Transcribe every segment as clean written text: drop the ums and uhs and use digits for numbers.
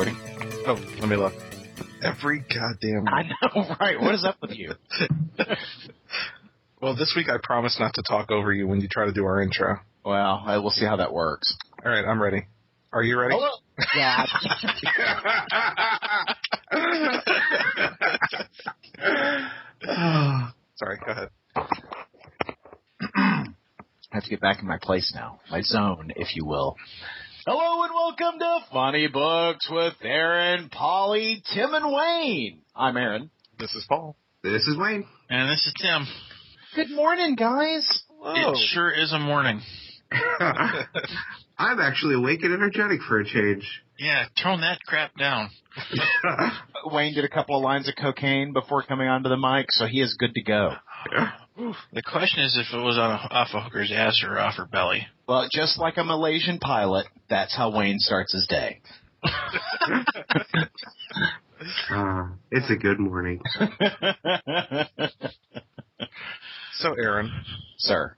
recording. Oh, let me look. Every goddamn week. I know, right? What is up with you? Well, this week I promise not to talk over you when you try to do our intro. Well, we'll see how that works. All right, I'm ready. Are you ready? Hello? Yeah. Sorry, go ahead. I have to get back in my place now. My zone, if you will. Hello and welcome to Funny Books with Aaron, Polly, Tim, and Wayne. I'm Aaron. This is Paul. This is Wayne. And this is Tim. Good morning, guys. Whoa. It sure is a morning. I'm actually awake and energetic for a change. Yeah, turn that crap down. Wayne did a couple of lines of cocaine before coming onto the mic, so he is good to go. The question is if it was off a hooker's ass or off her belly. Well, just like a Malaysian pilot, that's how Wayne starts his day. It's a good morning. So, Aaron. Sir.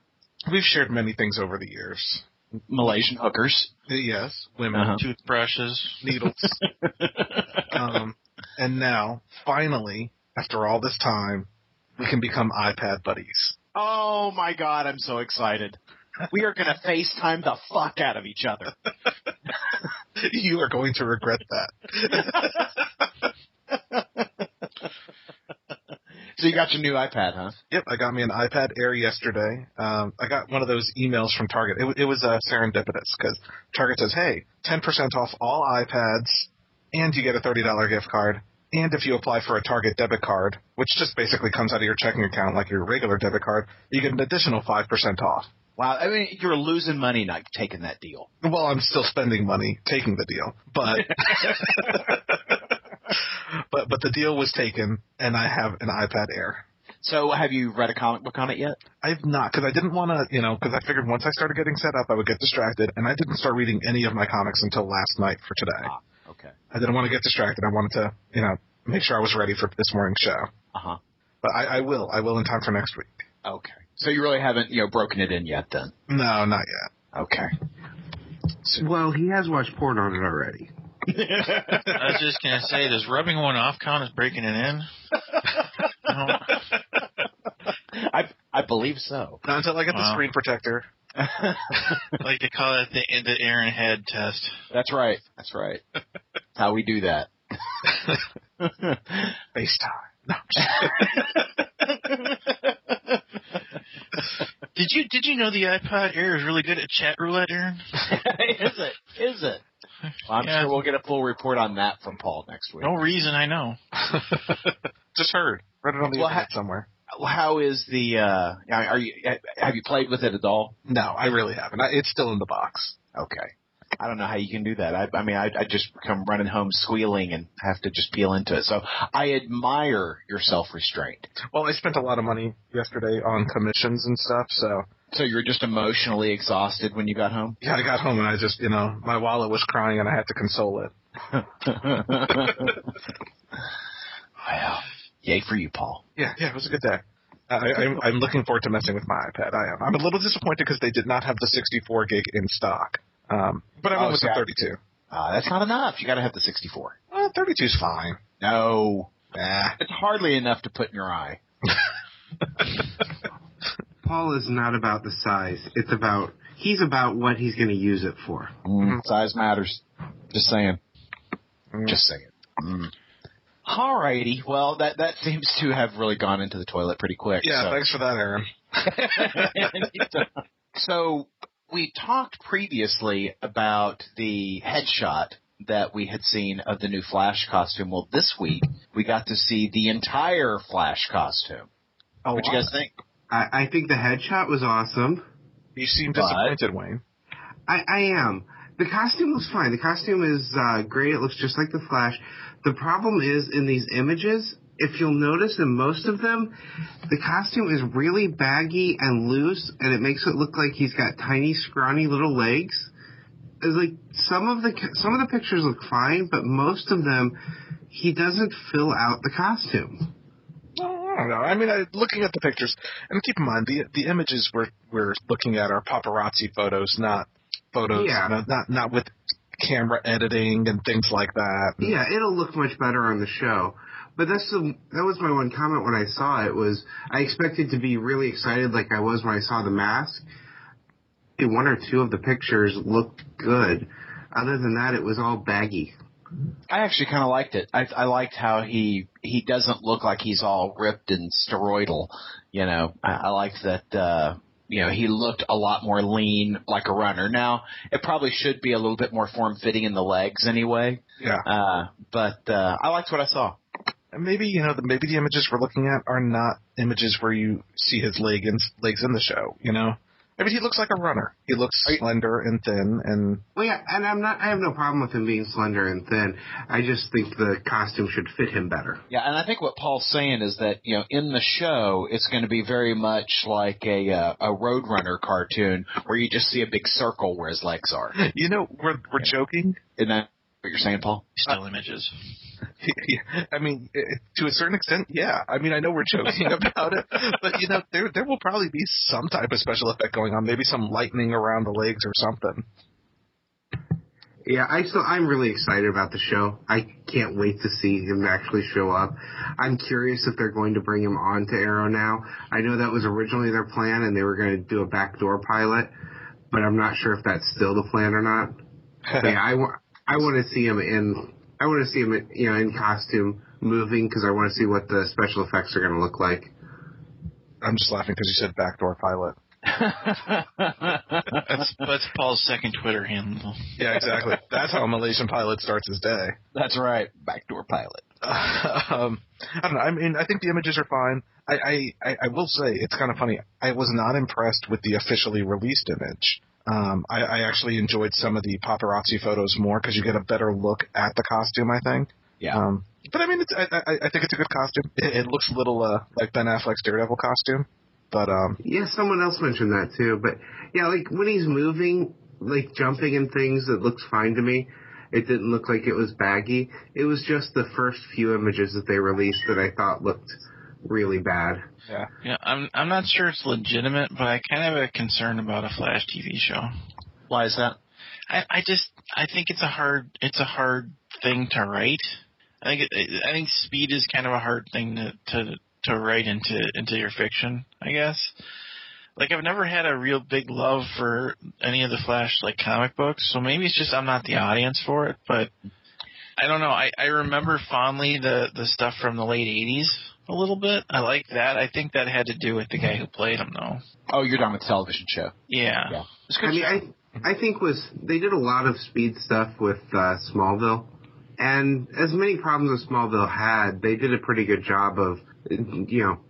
We've shared many things over the years. Malaysian hookers. Yes. Women. Toothbrushes. Needles. And now, finally, after all this time, we can become iPad buddies. Oh, my God. I'm so excited. We are going to FaceTime the fuck out of each other. You are going to regret that. So you got your new iPad, huh? Yep, I got me an iPad Air yesterday. I got one of those emails from Target. It was serendipitous because Target says, hey, 10% off all iPads, and you get a $30 gift card. And if you apply for a Target debit card, which just basically comes out of your checking account like your regular debit card, you get an additional 5% off. Wow. I mean, you're losing money not taking that deal. Well, I'm still spending money taking the deal. But the deal was taken, and I have an iPad Air. So have you read a comic book on it yet? I have not, because I didn't want to, because I figured once I started getting set up, I would get distracted, and I didn't start reading any of my comics until last night for today. Ah, okay. I didn't want to get distracted. I wanted to, make sure I was ready for this morning's show. Uh-huh. But I will in time for next week. Okay. So you really haven't, broken it in yet, then? No, not yet. Okay. So, well, he has watched porn on it already. I was just going to say, does rubbing one off count as breaking it in? I believe so. Not until I get the screen protector. Like they call it the Aaron head test. That's right. That's right. That's how we do that. FaceTime. No. Did you know the iPod Air is really good at chat roulette, Aaron? Is it? Well, I'm sure we'll get a full report on that from Paul next week. No reason I know. Just heard. Read it on the internet somewhere. How is the have you played with it at all? No, I really haven't. It's still in the box. Okay. I don't know how you can do that. I just come running home squealing and have to just peel into it. So I admire your self-restraint. Well, I spent a lot of money yesterday on commissions and stuff, so... So you were just emotionally exhausted when you got home? Yeah, I got home and I just, my wallet was crying and I had to console it. Wow. Yay for you, Paul. Yeah, it was a good day. I'm looking forward to messing with my iPad. I am. I'm a little disappointed because they did not have the 64 gig in stock. But I went with the 32. That's not enough. You got to have the 64. 32 is fine. No. It's hardly enough to put in your eye. Paul is not about the size. It's about what he's going to use it for. Size matters. Just saying. Just saying. All righty. Well, that seems to have really gone into the toilet pretty quick. Yeah, so. Thanks for that, Aaron. So we talked previously about the headshot that we had seen of the new Flash costume. Well, this week we got to see the entire Flash costume. Oh, what do you guys think? I think the headshot was awesome. You seem disappointed, Wayne. I am. The costume looks fine. The costume is great. It looks just like the Flash. The problem is, in these images, if you'll notice in most of them, the costume is really baggy and loose, and it makes it look like he's got tiny, scrawny little legs. It's like some of the pictures look fine, but most of them, he doesn't fill out the costume. I don't know. I mean, looking at the pictures, and keep in mind, the images we're looking at are paparazzi photos, not photos, not with camera editing and things like that. Yeah, it'll look much better on the show. But that was my one comment when I saw it, was I expected to be really excited like I was when I saw The Mask. One or two of the pictures looked good. Other than that, it was all baggy. I actually kind of liked it. I liked how he doesn't look like he's all ripped and steroidal. You know, I liked that, he looked a lot more lean, like a runner. Now, it probably should be a little bit more form-fitting in the legs anyway. Yeah. But I liked what I saw. Maybe, maybe the images we're looking at are not images where you see his legs in the show, I mean, he looks like a runner. He looks slender and thin, and I have no problem with him being slender and thin. I just think the costume should fit him better. Yeah, and I think what Paul's saying is that in the show, it's going to be very much like a Roadrunner cartoon where you just see a big circle where his legs are. We're joking. Isn't that what you're saying, Paul? Still images. I mean, to a certain extent, yeah. I mean, I know we're joking about it, but there will probably be some type of special effect going on, maybe some lightning around the legs or something. Yeah, I'm really excited about the show. I can't wait to see him actually show up. I'm curious if they're going to bring him on to Arrow now. I know that was originally their plan, and they were going to do a backdoor pilot, but I'm not sure if that's still the plan or not. Yeah, I want to see him in. I want to see him, in costume moving, because I want to see what the special effects are going to look like. I'm just laughing because you said backdoor pilot. That's Paul's second Twitter handle. Yeah, exactly. That's how a Malaysian pilot starts his day. That's right, backdoor pilot. I don't know. I mean, I think the images are fine. I will say it's kind of funny. I was not impressed with the officially released image. I actually enjoyed some of the paparazzi photos more because you get a better look at the costume, I think. Yeah. But, I mean, I think it's a good costume. It looks a little like Ben Affleck's Daredevil costume. But yeah, someone else mentioned that, too. But, yeah, like when he's moving, like jumping and things, it looks fine to me. It didn't look like it was baggy. It was just the first few images that they released that I thought looked really bad. Yeah. Yeah, I'm not sure it's legitimate, but I kind of have a concern about a Flash TV show. Why is that? I think it's a hard thing to write. I think speed is kind of a hard thing to write into your fiction, I guess. Like, I've never had a real big love for any of the Flash comic books, so maybe it's just I'm not the audience for it, but I don't know. I remember fondly the stuff from the late 80s. A little bit. I like that. I think that had to do with the guy who played him, though. Oh, you're done with the television show. Yeah. Yeah. I mean, I think they did a lot of speed stuff with Smallville. And as many problems as Smallville had, they did a pretty good job of,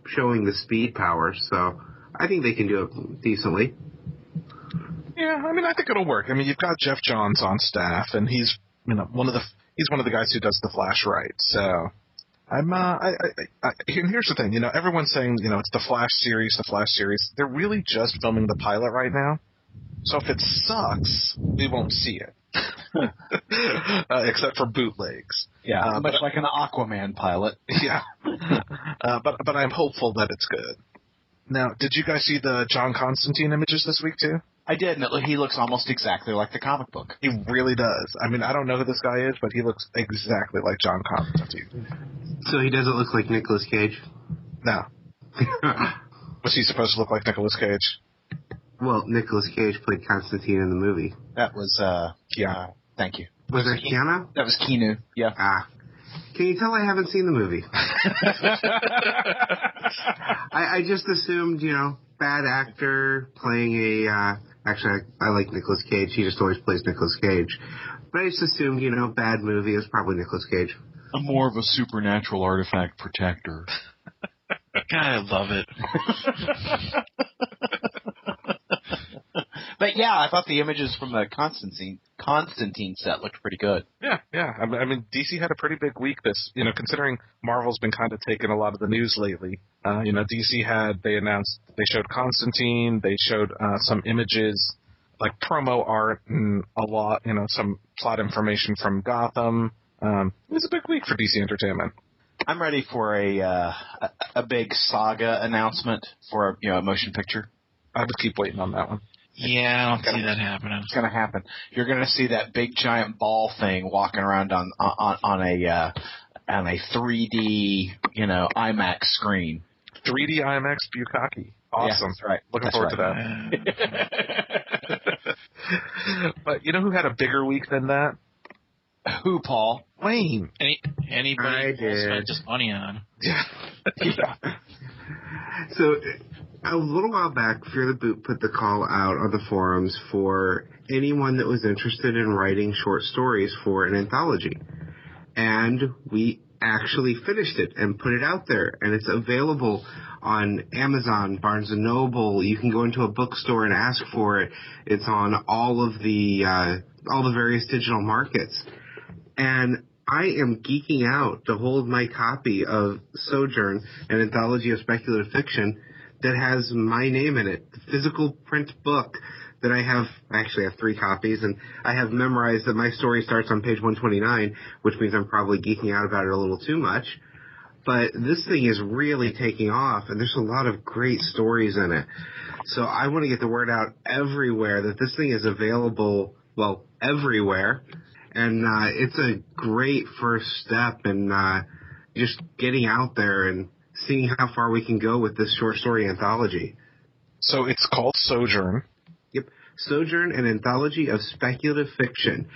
showing the speed power. So I think they can do it decently. Yeah, I mean, I think it'll work. I mean, you've got Geoff Johns on staff, and he's, he's one of the guys who does the Flash right, so... here's the thing, everyone's saying, it's the Flash series. They're really just filming the pilot right now. So if it sucks, we won't see it. Except for bootlegs. Yeah, much like an Aquaman pilot. Yeah. But I'm hopeful that it's good. Now, did you guys see the John Constantine images this week, too? I did, and he looks almost exactly like the comic book. He really does. I mean, I don't know who this guy is, but he looks exactly like John Constantine. So he doesn't look like Nicolas Cage? No. Was he supposed to look like Nicolas Cage? Well, Nicolas Cage played Constantine in the movie. That was, Keanu. Thank you. Was that Keanu? That was Keanu, yeah. Ah. Can you tell I haven't seen the movie? I just assumed, bad actor playing a... actually, I like Nicolas Cage. He just always plays Nicolas Cage. But I just assumed, bad movie is probably Nicolas Cage. I'm more of a supernatural artifact protector. God, I love it. But, yeah, I thought the images from the Constantine set looked pretty good. Yeah. I mean, DC had a pretty big week this, considering Marvel's been kind of taking a lot of the news lately. DC they announced, they showed Constantine, they showed some images, like promo art and a lot, some plot information from Gotham. It was a big week for DC Entertainment. I'm ready for a big Saga announcement for a motion picture. I would keep waiting on that one. Yeah, I don't see that happening. It's going to happen. You're going to see that big giant ball thing walking around on a 3D, IMAX screen. 3D IMAX Bukaki. Awesome. Yeah, that's right. Looking forward to that. But you know who had a bigger week than that? Who, Paul? Wayne. Anybody spent his money on. Yeah. So a little while back, Fear the Boot put the call out on the forums for anyone that was interested in writing short stories for an anthology. And we actually finished it and put it out there. And it's available on Amazon, Barnes & Noble. You can go into a bookstore and ask for it. It's on all the various digital markets. And I am geeking out to hold my copy of Sojourn, an anthology of speculative fiction that has my name in it, the physical print book that I have. I actually have 3 copies, and I have memorized that my story starts on page 129, which means I'm probably geeking out about it a little too much. But this thing is really taking off, and there's a lot of great stories in it. So I want to get the word out everywhere that this thing is available, well, everywhere. And it's a great first step in just getting out there and seeing how far we can go with this short story anthology. So it's called Sojourn. Yep. Sojourn, an anthology of speculative fiction.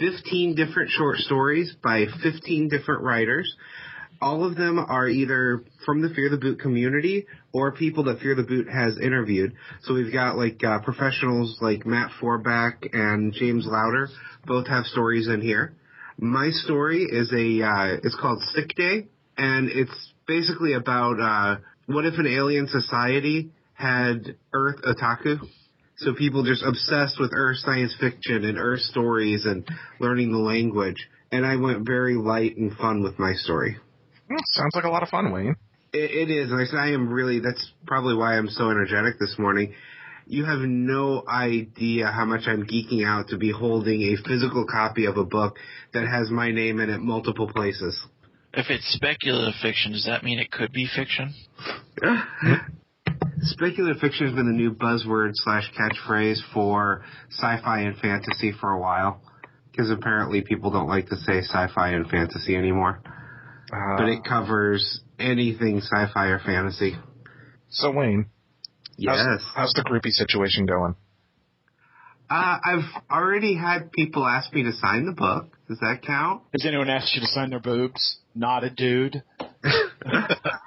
15 different short stories by 15 different writers. All of them are either from the Fear the Boot community or people that Fear the Boot has interviewed. So we've got professionals like Matt Forback and James Louder. Both have stories in here. My story is it's called Sick Day, and it's basically about what if an alien society had Earth otaku. So people just obsessed with Earth science fiction and Earth stories and learning the language. And I went very light and fun with my story. Sounds like a lot of fun, Wayne. It is. And that's probably why I'm so energetic this morning. You have no idea how much I'm geeking out to be holding a physical copy of a book that has my name in it multiple places. If it's speculative fiction, does that mean it could be fiction? Speculative fiction has been the new buzzword / catchphrase for sci-fi and fantasy for a while, because apparently people don't like to say sci-fi and fantasy anymore. But it covers anything sci-fi or fantasy. So, Wayne, yes. How's the groupie situation going? I've already had people ask me to sign the book. Does that count? Has anyone asked you to sign their boobs? Not a dude.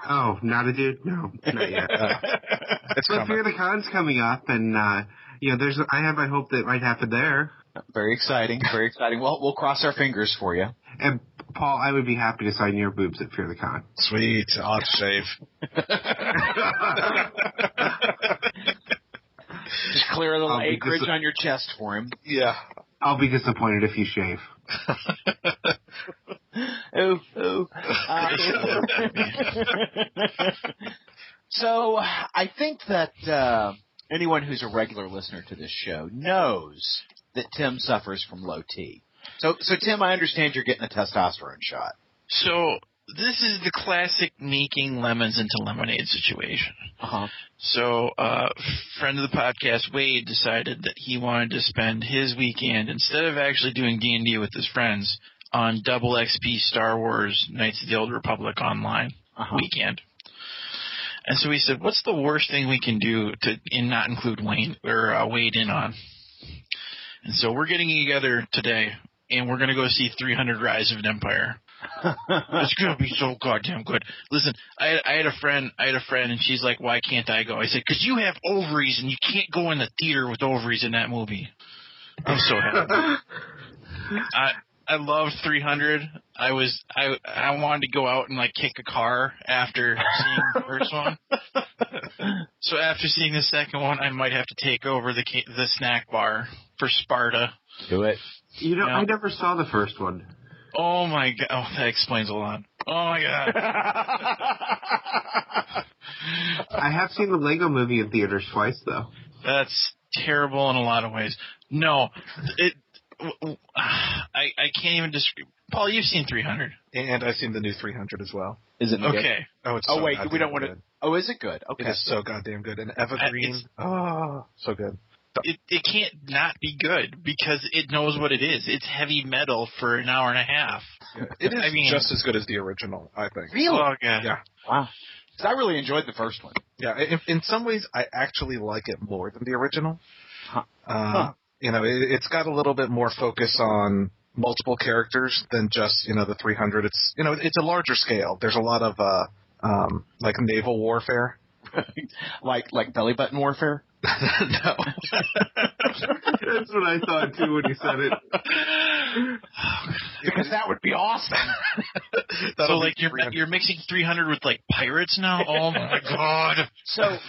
Oh, not a dude? No, not yet. But Fear the Con's coming up, and I have my hope that it might happen there. Very exciting, very exciting. Well, we'll cross our fingers for you. And Paul, I would be happy to sign your boobs at Fear the Con. Sweet, I'll shave. Just clear a little acreage on your chest for him. Yeah. I'll be disappointed if you shave. Ooh. So I think that anyone who's a regular listener to this show knows that Tim suffers from low T. So Tim, I understand you're getting a testosterone shot. So this is the classic making lemons into lemonade situation. Uh-huh. So friend of the podcast, Wade, decided that he wanted to spend his weekend, instead of actually doing D&D with his friends, on Double XP Star Wars Knights of the Old Republic online weekend. And so we said, what's the worst thing we can do to not include Wayne or Wade in on? And so we're getting together today, and we're going to go see 300 Rise of an Empire. It's going to be so goddamn good. Listen, I had a friend, and she's like, why can't I go? I said, because you have ovaries, and you can't go in the theater with ovaries in that movie. I'm so happy. I loved 300. I wanted to go out and kick a car after seeing the first one. So after seeing the second one, I might have to take over the snack bar for Sparta. Do it. I never saw the first one. Oh my god! Oh, that explains a lot. Oh my god! I have seen the Lego Movie in theaters twice, though. That's terrible in a lot of ways. No, I can't even describe. Paul, you've seen 300, and I've seen the new 300 as well. Is it okay? Oh, it's so wait, we don't want to. Oh, is it good? Okay, it is so goddamn good. And Evergreen. So good. It can't not be good because it knows what it is. It's heavy metal for an hour and a half. Yeah, it is just as good as the original, I think. Really? Oh, yeah. Wow. Because I really enjoyed the first one. Yeah. In some ways, I actually like it more than the original. You know, it's got a little bit more focus on multiple characters than just, you know, the 300. It's, you know, it's a larger scale. There's a lot of like naval warfare. Like belly button warfare? No. That's what I thought, too, when you said it. Because that would be awesome. So, like, you're mixing 300 with, like, pirates now? Oh, my God. So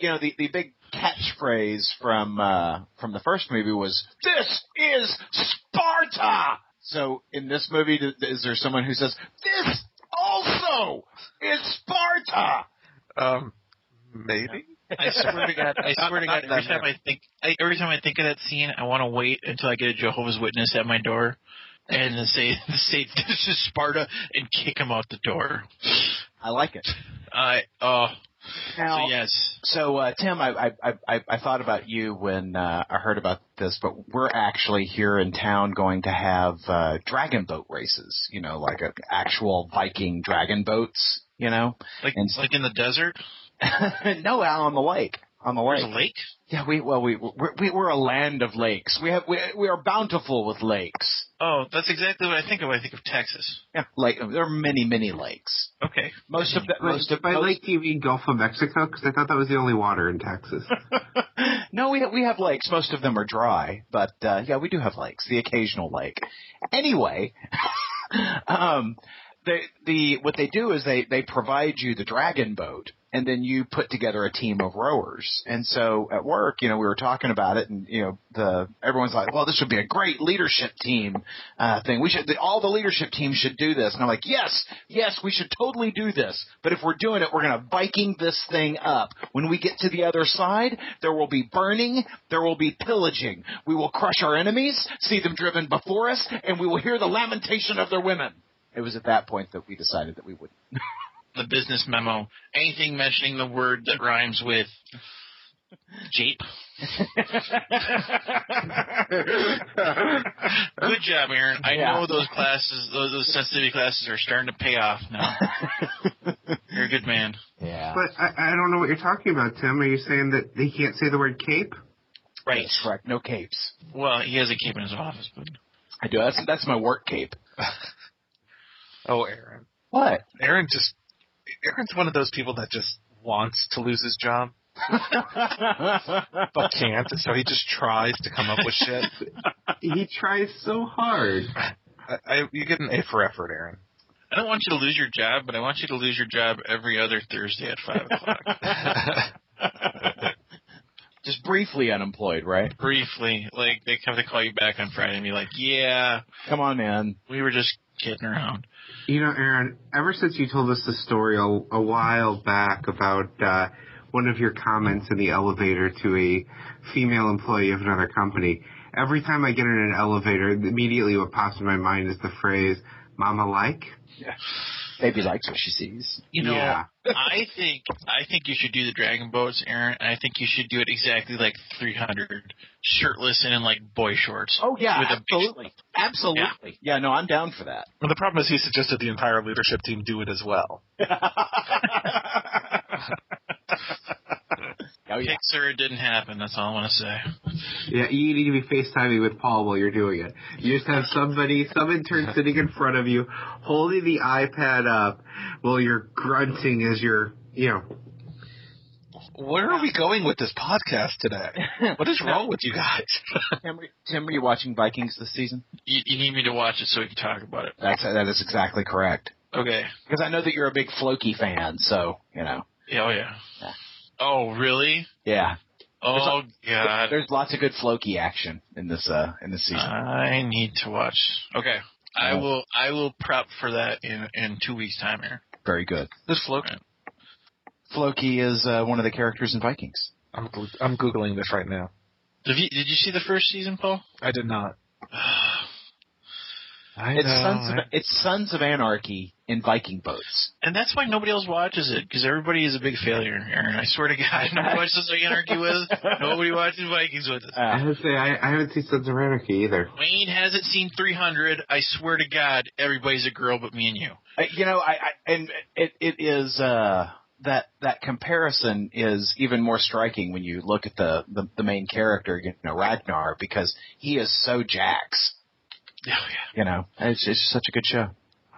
you know, the big catchphrase from the first movie was, "This is Sparta!" So, in this movie, is there someone who says, "This also is Sparta!" Maybe. I swear to God, every time I think of that scene, I want to wait until I get a Jehovah's Witness at my door and say "This is Sparta" and kick him out the door. I like it. Now, so yes. So Tim, I thought about you when I heard about this, but we're actually here in town going to have dragon boat races. You know, like actual Viking dragon boats. You know, like in the desert. No, Al, on the lake. On the lake. There's a lake? Yeah, we're a land of lakes. We are bountiful with lakes. Oh, that's exactly what I think of when I think of Texas. Yeah, like there are many lakes. Okay. By lake do you mean Gulf of Mexico? Because I thought that was the only water in Texas. No, we have lakes. Most of them are dry, but yeah, we do have lakes. The occasional lake. Anyway, what they do is they provide you the dragon boat. And then you put together a team of rowers. And so at work, you know, we were talking about it, and you know, everyone's like, "Well, this would be a great leadership team thing. All the leadership teams should do this." And I'm like, "Yes, we should totally do this. But if we're doing it, we're going to Viking this thing up. When we get to the other side, there will be burning, there will be pillaging. We will crush our enemies, see them driven before us, and we will hear the lamentation of their women." It was at that point that we decided that we wouldn't. The business memo. Anything mentioning the word that rhymes with Jeep. Good job, Aaron. I know those classes, those sensitivity classes are starting to pay off now. You're a good man. Yeah. But I don't know what you're talking about, Tim. Are you saying that he can't say the word cape? Right. That's correct. No capes. Well, he has a cape in his office, but I do. That's my work cape. Oh, Aaron. What? Aaron's one of those people that just wants to lose his job, but can't, so he just tries to come up with shit. He tries so hard. You get an A for effort, Aaron. I don't want you to lose your job, but I want you to lose your job every other Thursday at 5 o'clock. Just briefly unemployed, right? Briefly. Like, they have to call you back on Friday and be like, "Yeah. Come on, man. We were just kidding around." You know, Aaron, ever since you told us the story a while back about one of your comments in the elevator to a female employee of another company, every time I get in an elevator, immediately what pops in my mind is the phrase, "Mama like." Yeah. Baby likes what she sees. You know, yeah. I think you should do the dragon boats, Aaron. I think you should do it exactly like 300, shirtless and in like boy shorts. Oh yeah, absolutely. Yeah, no, I'm down for that. Well, the problem is he suggested the entire leadership team do it as well. Oh, yeah. Pixar, it didn't happen. That's all I want to say. Yeah, you need to be FaceTiming with Paul while you're doing it. You just have some intern sitting in front of you, holding the iPad up while you're grunting as you're, you know. Where are we going with this podcast today? What is wrong with you guys? Tim, are you watching Vikings this season? You need me to watch it so we can talk about it. That is exactly correct. Okay. Because I know that you're a big Floki fan, so, you know. Yeah, oh, yeah. Yeah. Oh, really? Yeah. Oh, God. There's lots of good Floki action in this season. I need to watch. Okay. I will prep for that in 2 weeks' time here. Very good. This Floki. Right. Floki is one of the characters in Vikings. I'm Googling this right now. Did you see the first season, Paul? I did not. It's Sons of Anarchy in Viking boats. And that's why nobody else watches it, because everybody is a big failure, Aaron. I swear to God, nobody watches Sons of Anarchy with us. Nobody watches Vikings with us. I would say I haven't seen Sons of Anarchy either. Wayne hasn't seen 300. I swear to God, everybody's a girl but me and you. That comparison is even more striking when you look at the main character, Ragnar, because he is so Jax. Oh, yeah. It's such a good show.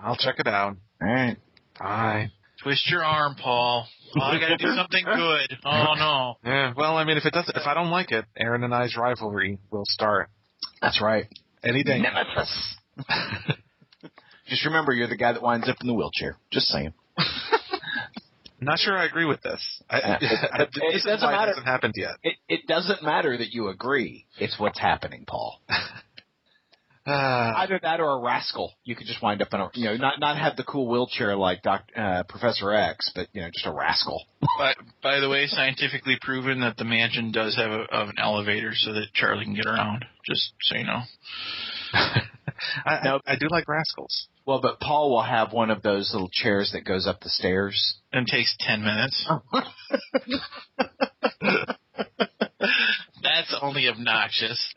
I'll check it out. All right. Bye. Twist your arm, Paul. Well, I got to do something good. Oh, no. Yeah. Well, I mean, if I don't like it, Aaron and I's rivalry will start. That's right. Anything. Nemesis. Just remember, you're the guy that winds up in the wheelchair. Just saying. Not sure I agree with this. It doesn't matter. It hasn't happened yet. It doesn't matter that you agree. It's what's happening, Paul. Either that or a rascal. You could just wind up in a, not have the cool wheelchair like Professor X, but, just a rascal. But, by the way, scientifically proven that the mansion does have an elevator so that Charlie can get around, just so you know. I do like rascals. Well, but Paul will have one of those little chairs that goes up the stairs. And takes 10 minutes. That's only obnoxious.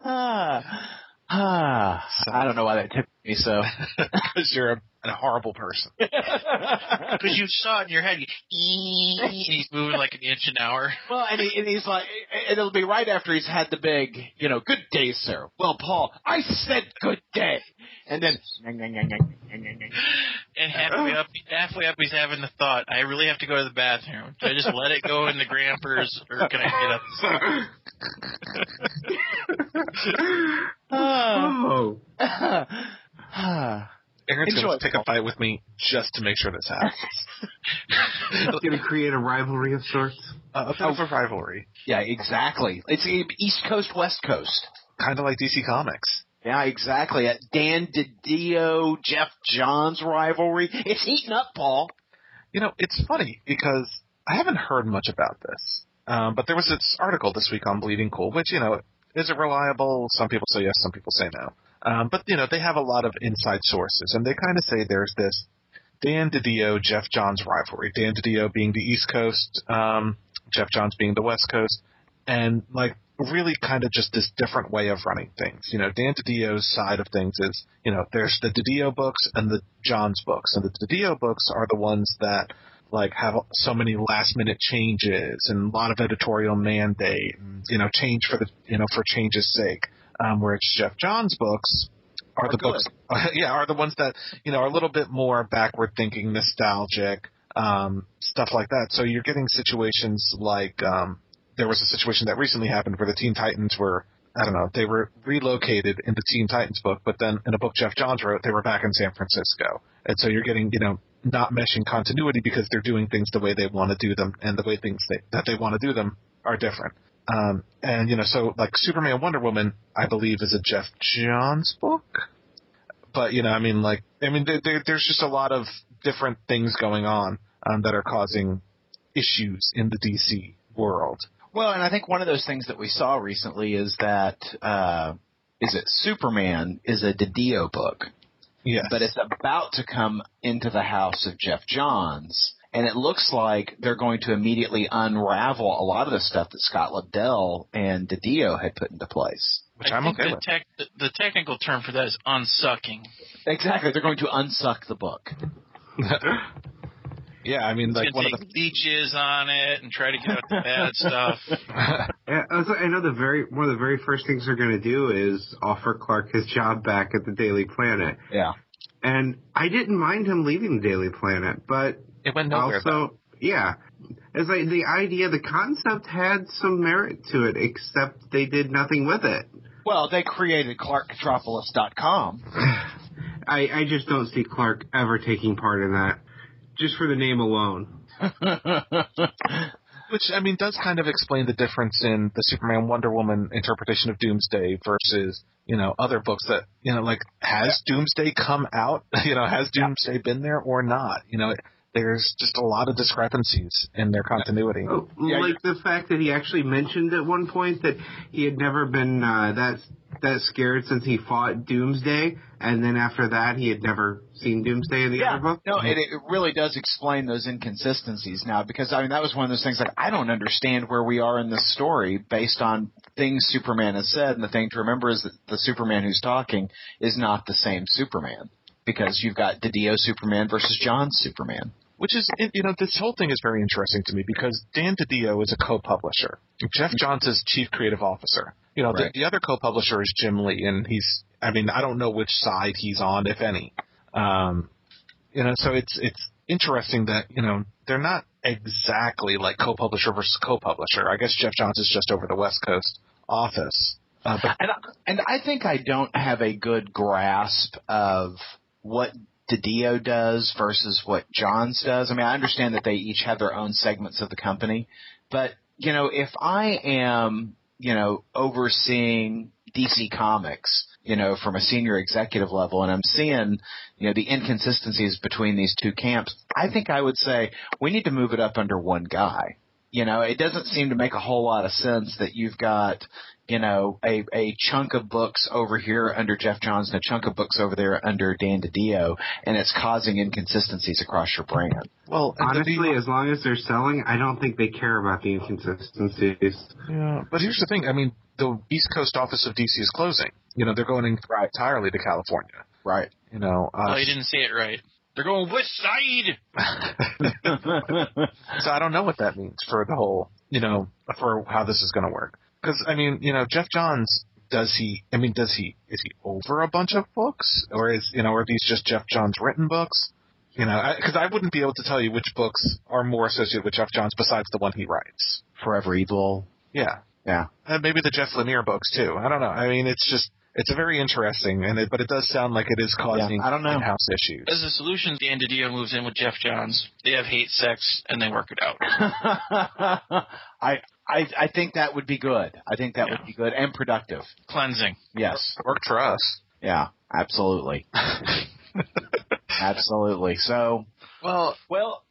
I don't know why that tipped me so. Because you're a horrible person. Because you saw it in your head. And he's moving like an inch an hour. Well, and he's like, and it'll be right after he's had the big, good day, sir. Well, Paul, I said good day. And then, and halfway up, he's having the thought, I really have to go to the bathroom. Do I just let it go into Grampers, or can I get up? Oh. Aaron's going to pick a fight with me just to make sure this happens. It's going to create a rivalry of sorts. A rivalry. Yeah, exactly. It's East Coast, West Coast. Kind of like DC Comics. Yeah, exactly. That Dan DiDio, Geoff Johns rivalry. It's heating up, Paul. It's funny because I haven't heard much about this, but there was this article this week on Bleeding Cool, which, is it reliable? Some people say yes, some people say no. But, they have a lot of inside sources, and they kind of say there's this Dan DiDio, Geoff Johns rivalry. Dan DiDio being the East Coast, Geoff Johns being the West Coast, and, really kind of just this different way of running things. Dan DiDio's side of things is, there's the DiDio books and the Johns books, and the DiDio books are the ones that have so many last-minute changes and a lot of editorial mandate, and, change for change's sake. Whereas Geoff Johns' books are the books, are the ones that are a little bit more backward-thinking, nostalgic, stuff like that. So you're getting situations like there was a situation that recently happened where the Teen Titans were. I don't know, they were relocated in the Teen Titans book, but then in a book Geoff Johns wrote, they were back in San Francisco. And so you're getting, not meshing continuity because they're doing things the way they want to do them, and the way that they want to do them are different. So Superman, Wonder Woman, I believe, is a Geoff Johns book. But, there's just a lot of different things going on that are causing issues in the DC world. Well, and I think one of those things that we saw recently is that Superman is a DiDio book. Yes. But it's about to come into the house of Geoff Johns, and it looks like they're going to immediately unravel a lot of the stuff that Scott Lobdell and DiDio had put into place. Which I'm okay with. The technical term for that is unsucking. Exactly. They're going to unsuck the book. Yeah, take leeches on it and try to get out the bad stuff. Yeah, I know one of the very first things they're going to do is offer Clark his job back at the Daily Planet. Yeah, and I didn't mind him leaving the Daily Planet, but it went nowhere. Also, yeah, it's like the concept had some merit to it, except they did nothing with it. Well, they created ClarkKatropoulos.com. I just don't see Clark ever taking part in that. Just for the name alone. Which, does kind of explain the difference in the Superman Wonder Woman interpretation of Doomsday versus, other books that, has Doomsday come out? Has Doomsday been there or not? There's just a lot of discrepancies in their continuity. Oh, the fact that he actually mentioned at one point that he had never been that that scared since he fought Doomsday, and then after that he had never seen Doomsday in the other book. No, it really does explain those inconsistencies now, because I mean that was one of those things, like, I don't understand where we are in this story based on things Superman has said, and the thing to remember is that the Superman who's talking is not the same Superman, because you've got DiDio Superman versus Johns Superman. Which is, you know, this whole thing is very interesting to me because Dan DiDio is a co-publisher. Geoff Johns is chief creative officer. You know, right. The other co-publisher is Jim Lee, and he's, I mean, I don't know which side he's on, if any. You know, so it's interesting that, you know, they're not exactly like co-publisher versus co-publisher. I guess Geoff Johns is just over the West Coast office. And I think I don't have a good grasp of what DiDio does versus what Johns does. I mean, I understand that they each have their own segments of the company, but, you know, if I am, you know, overseeing DC Comics, you know, from a senior executive level, and I'm seeing, you know, the inconsistencies between these two camps, I think I would say we need to move it up under one guy. You know, it doesn't seem to make a whole lot of sense that you've got, you know, a chunk of books over here under Geoff Johns and a chunk of books over there under Dan DiDio, and it's causing inconsistencies across your brand. Well, honestly, as long as they're selling, I don't think they care about the inconsistencies. Yeah, but here's the thing. I mean, the East Coast office of DC is closing. You know, they're going entirely to California. Right. You know. Oh, you didn't say it right. They're going west side. So I don't know what that means for the whole, you know, for how this is going to work. Because, I mean, you know, Geoff Johns, is he over a bunch of books? Or is, you know, are these just Geoff Johns written books? You know, because I wouldn't be able to tell you which books are more associated with Geoff Johns besides the one he writes. Forever Evil. Yeah. Yeah. And maybe the Jeff Lemire books, too. I don't know. I mean, it's just... It's a very interesting, but it does sound like it is causing in-house issues. As a solution, Dan DiDio moves in with Geoff Johns. They have hate sex, and they work it out. I think that would be good. I think that would be good and productive. Cleansing. Yes. Worked for us. Yeah, absolutely. Absolutely. So, well,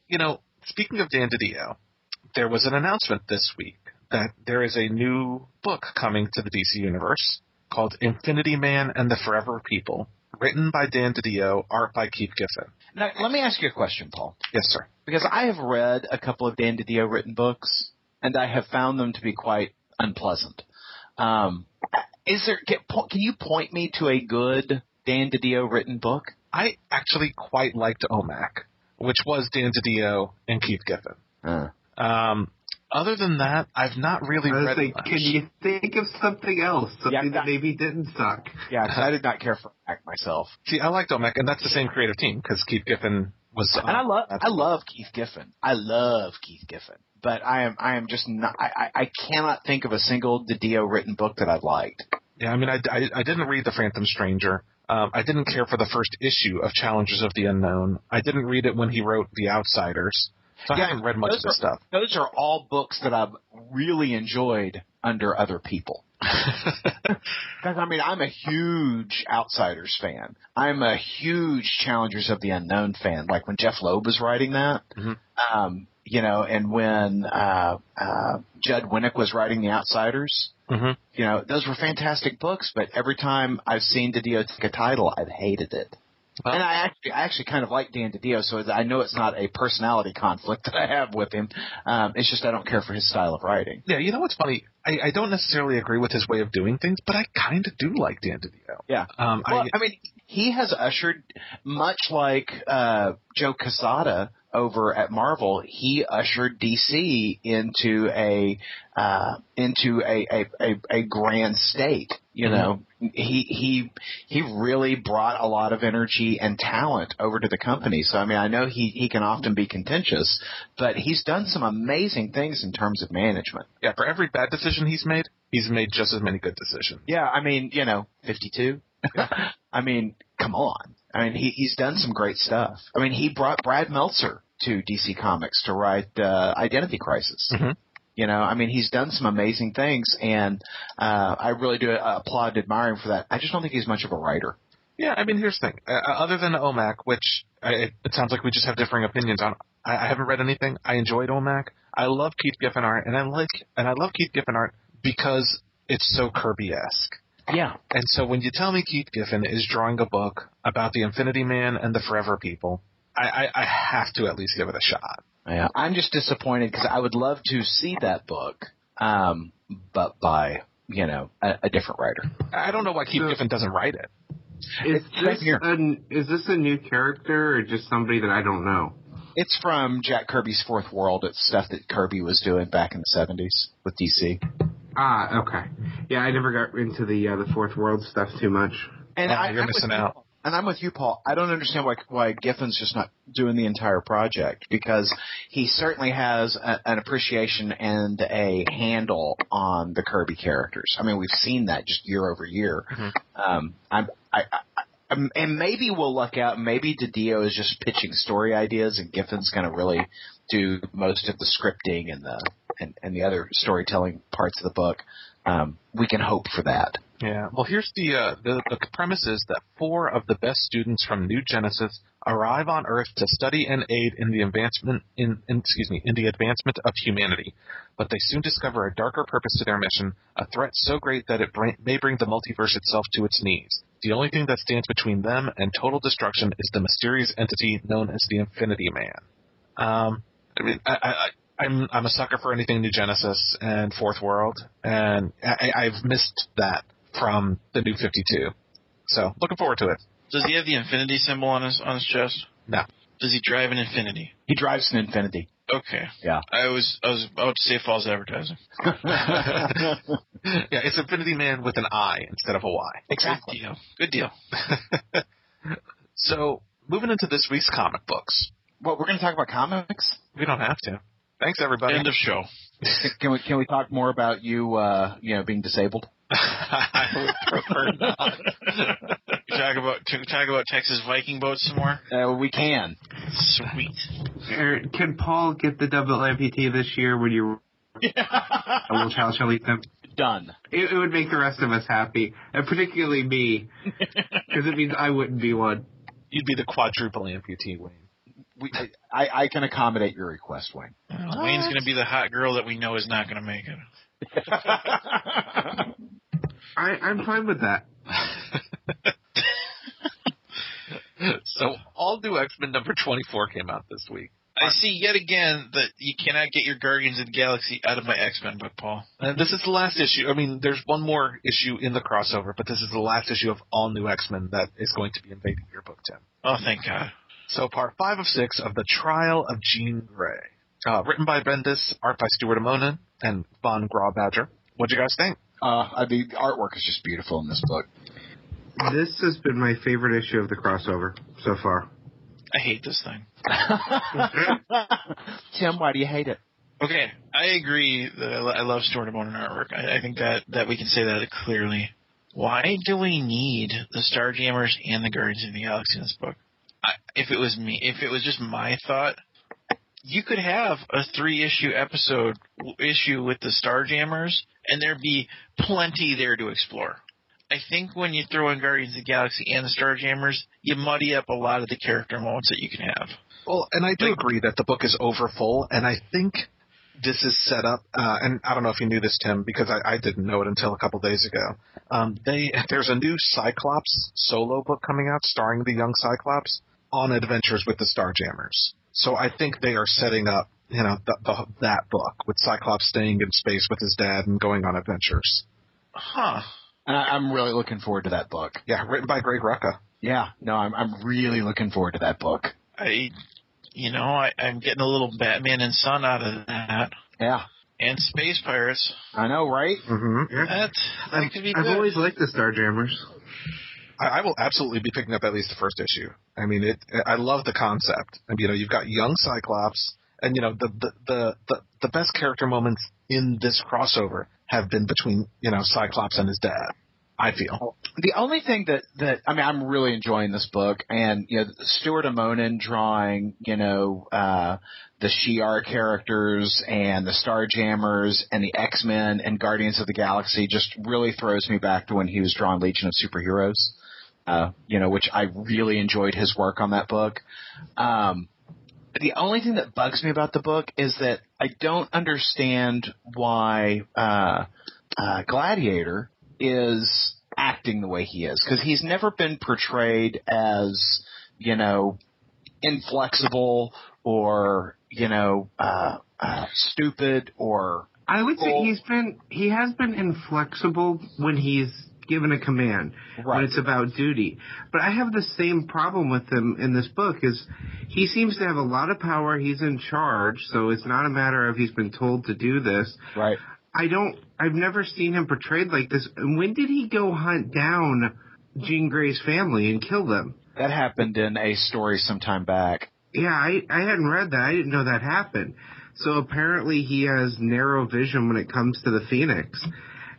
you know, speaking of Dan DiDio, there was an announcement this week that there is a new book coming to the DC Universe, called Infinity Man and the Forever People, written by Dan DiDio, art by Keith Giffen. Now, let me ask you a question, Paul. Yes, sir. Because I have read a couple of Dan DiDio written books, and I have found them to be quite unpleasant. Can you point me to a good Dan DiDio written book? I actually quite liked OMAC, which was Dan DiDio and Keith Giffen. Other than that, I've not really read much. Can you think of something else? Something that maybe didn't suck. Yeah, because I did not care for OMAC myself. See, I liked OMAC, and that's the same creative team, because Keith Giffen was... and I love Keith Giffen. I love Keith Giffen. But I am just not... I cannot think of a single DiDio written book that I've liked. Yeah, I mean, I didn't read The Phantom Stranger. I didn't care for the first issue of Challengers of the Unknown. I didn't read it when he wrote The Outsiders. So I haven't read much of this stuff. Those are all books that I've really enjoyed under other people. Because, I mean, I'm a huge Outsiders fan. I'm a huge Challengers of the Unknown fan. Like when Jeff Loeb was writing that, you know, and when Judd Winnick was writing The Outsiders, you know, those were fantastic books. But every time I've seen DiDio take a title, I've hated it. Well, and I actually kind of like Dan DiDio, so I know it's not a personality conflict that I have with him. It's just I don't care for his style of writing. Yeah, you know what's funny? I don't necessarily agree with his way of doing things, but I kind of do like Dan DiDio. Yeah. I mean, he has ushered, much like Joe Quesada over at Marvel, he ushered DC into a grand state. You know, he really brought a lot of energy and talent over to the company. So, I mean, I know he can often be contentious, but he's done some amazing things in terms of management. Yeah, for every bad decision he's made just as many good decisions. Yeah, I mean, you know, 52. I mean, come on. I mean, he's done some great stuff. I mean, he brought Brad Meltzer to DC Comics to write Identity Crisis. You know, I mean, he's done some amazing things, and I really do applaud and admire him for that. I just don't think he's much of a writer. Yeah, I mean, here's the thing. Other than OMAC, which it sounds like we just have differing opinions on, I haven't read anything. I enjoyed OMAC. I love Keith Giffen art, and I love Keith Giffen art because it's so Kirby-esque. Yeah. And so when you tell me Keith Giffen is drawing a book about the Infinity Man and the Forever People, I have to at least give it a shot. Yeah. I'm just disappointed because I would love to see that book, but by, you know, a different writer. I don't know why Keith Giffen doesn't write it. Is this a new character or just somebody that I don't know? It's from Jack Kirby's Fourth World. It's stuff that Kirby was doing back in the 70s with DC. Ah, okay. Yeah, I never got into the Fourth World stuff too much. And you're missing out. And I'm with you, Paul. I don't understand why Giffen's just not doing the entire project, because he certainly has an appreciation and a handle on the Kirby characters. I mean, we've seen that just year over year. Mm-hmm. And maybe we'll luck out. Maybe DiDio is just pitching story ideas, and Giffen's going to really do most of the scripting and the other storytelling parts of the book. We can hope for that. Yeah. Well, here's the premise is that 4 of the best students from New Genesis arrive on Earth to study and aid in the advancement in the advancement of humanity, but they soon discover a darker purpose to their mission, a threat so great that it may bring the multiverse itself to its knees. The only thing that stands between them and total destruction is the mysterious entity known as the Infinity Man. I'm a sucker for anything New Genesis and Fourth World, and I've missed that from the new 52. So, looking forward to it. Does he have the infinity symbol on his chest? No. Does he drive an infinity? He drives an infinity. Okay. Yeah. I was about to say false advertising. Yeah, it's Infinity Man with an I instead of a Y. Exactly. Good deal. So, moving into this week's comic books. What, we're going to talk about comics? We don't have to. Thanks, everybody. End of show. Can we talk more about you, being disabled? I would prefer not. Can we talk about Texas Viking boats some more? We can. Sweet. Can Paul get the double amputee this year when you? Yeah. A little child shall eat them. Done. It would make the rest of us happy, and particularly me, because it means I wouldn't be one. You'd be the quadruple amputee, Wayne. I can accommodate your request, Wayne. What? Wayne's going to be the hot girl that we know is not going to make it. I'm fine with that. So, All New X-Men number 24 came out this week. I see yet again that you cannot get your Guardians of the Galaxy out of my X-Men book, Paul. And this is the last issue. I mean, there's one more issue in the crossover, but this is the last issue of All New X-Men that is going to be invading your book, Tim. Oh, thank God. So part 5 of 6 of The Trial of Jean Grey, written by Bendis, art by Stuart Immonen and Von Graubadger. What'd you guys think? The artwork is just beautiful in this book. This has been my favorite issue of the crossover so far. I hate this thing. Tim, why do you hate it? Okay, I agree that I love Stuart Immonen artwork. I think that we can say that clearly. Why do we need the Starjammers and the Guardians of the Galaxy in this book? If it was me, if it was just my thought, you could have a 3-issue issue with the Starjammers, and there'd be plenty there to explore. I think when you throw in Guardians of the Galaxy and the Starjammers, you muddy up a lot of the character moments that you can have. Well, and I do agree that the book is overfull, and I think this is set up, and I don't know if you knew this, Tim, because I didn't know it until a couple days ago. There's a new Cyclops solo book coming out starring the young Cyclops on adventures with the Starjammers. So I think they are setting up, you know, that book with Cyclops staying in space with his dad and going on adventures. Huh. And I'm really looking forward to that book. Yeah, written by Greg Rucka. Yeah, no, I'm really looking forward to that book. I'm getting a little Batman and Son out of that. Yeah. And Space Pirates. I know, right? Mm-hmm. Yeah. That could be good. I've always liked the Starjammers. I will absolutely be picking up at least the first issue. I mean, I love the concept. I mean, you know, you've got young Cyclops, and, you know, the best character moments in this crossover have been between, you know, Cyclops and his dad, I feel. The only thing I'm really enjoying this book, and, you know, Stuart Immonen drawing, you know, the Shi'ar characters and the Starjammers and the X-Men and Guardians of the Galaxy just really throws me back to when he was drawing Legion of Superheroes, you know, which I really enjoyed his work on that book. The only thing that bugs me about the book is that I don't understand why Gladiator is acting the way he is, because he's never been portrayed as, you know, inflexible or, you know, stupid or... I would say he has been inflexible when he's given a command, right, when it's about duty. But I have the same problem with him in this book, is he seems to have a lot of power. He's in charge, so it's not a matter of he's been told to do this. Right. I've never seen him portrayed like this. And when did he go hunt down Jean Grey's family and kill them? That happened in a story sometime back. Yeah, I hadn't read that. I didn't know that happened. So apparently he has narrow vision when it comes to the Phoenix,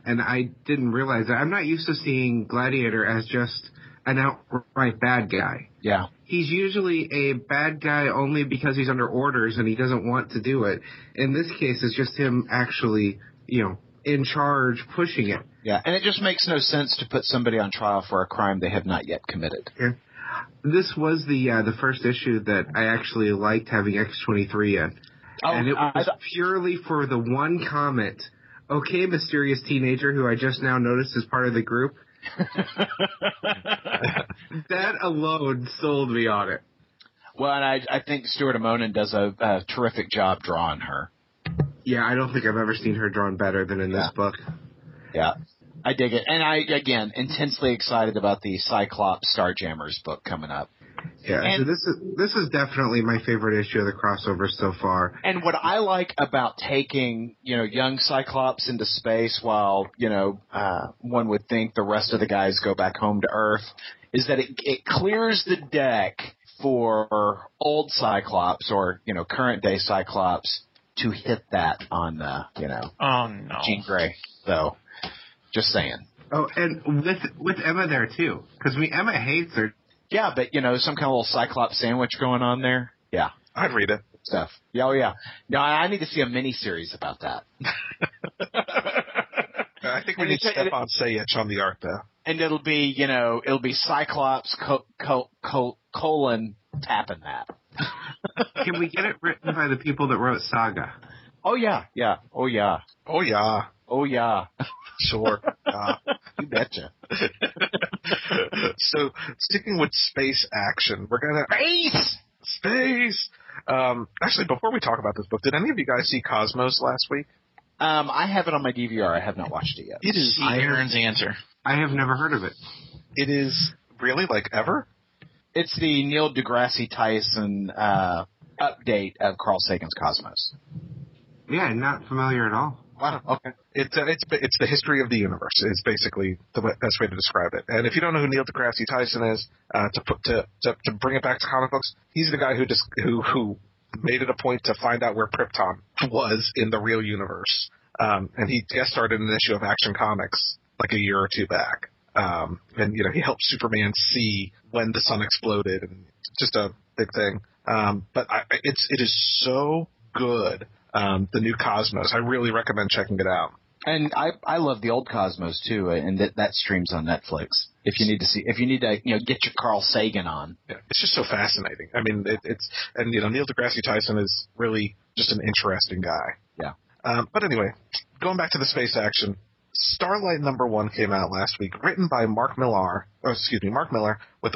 and I didn't realize that. I'm not used to seeing Gladiator as just an outright bad guy. Yeah. He's usually a bad guy only because he's under orders and he doesn't want to do it. In this case, it's just him actually, you know, in charge, pushing it. Yeah, and it just makes no sense to put somebody on trial for a crime they have not yet committed. Yeah. This was the first issue that I actually liked having X-23 in. Oh, and it was purely for the one comment. Okay, mysterious teenager who I just now noticed is part of the group. That alone sold me on it. Well, and I think Stuart Immonen does a terrific job drawing her. Yeah, I don't think I've ever seen her drawn better than in this book. Yeah, I dig it. And I intensely excited about the Cyclops Starjammers book coming up. Yeah, and so this is definitely my favorite issue of the crossover so far. And what I like about taking, you know, young Cyclops into space while, you know, one would think the rest of the guys go back home to Earth, is that it clears the deck for old Cyclops or, you know, current day Cyclops to hit that on, you know, Jean Grey. So, just saying. Oh, and with Emma there too, because Emma hates her. Yeah, but, you know, some kind of little Cyclops sandwich going on there. Yeah. I'd read it. Stuff. Yeah, oh, yeah. No, I need to see a miniseries about that. I think we need Stefan Sayich on the art, though. And it'll be, you know, it'll be Cyclops colon tapping that. Can we get it written by the people that wrote Saga? Oh, yeah. Yeah. Oh, yeah. Oh, yeah. Oh, yeah. Sure. You betcha. So, sticking with space action, we're going to... Space! Actually, before we talk about this book, did any of you guys see Cosmos last week? I have it on my DVR. I have not watched it yet. It is Aaron's answer. I have never heard of it. It is really, like, ever? It's the Neil deGrasse Tyson update of Carl Sagan's Cosmos. Yeah, not familiar at all. Wow, okay. It's the history of the universe. It's basically the best way to describe it. And if you don't know who Neil deGrasse Tyson is, to bring it back to comic books, he's the guy who made it a point to find out where Krypton was in the real universe. And he guest starred in an issue of Action Comics like a year or two back. And you know, he helped Superman see when the sun exploded, and just a big thing. But it is so good. The new Cosmos. I really recommend checking it out. And I love the old Cosmos too, and that streams on Netflix. If you need to get your Carl Sagan on, yeah, it's just so fascinating. I mean, it's Neil deGrasse Tyson is really just an interesting guy. Yeah. But anyway, going back to the space action, Starlight #1 came out last week, written by Mark Millar with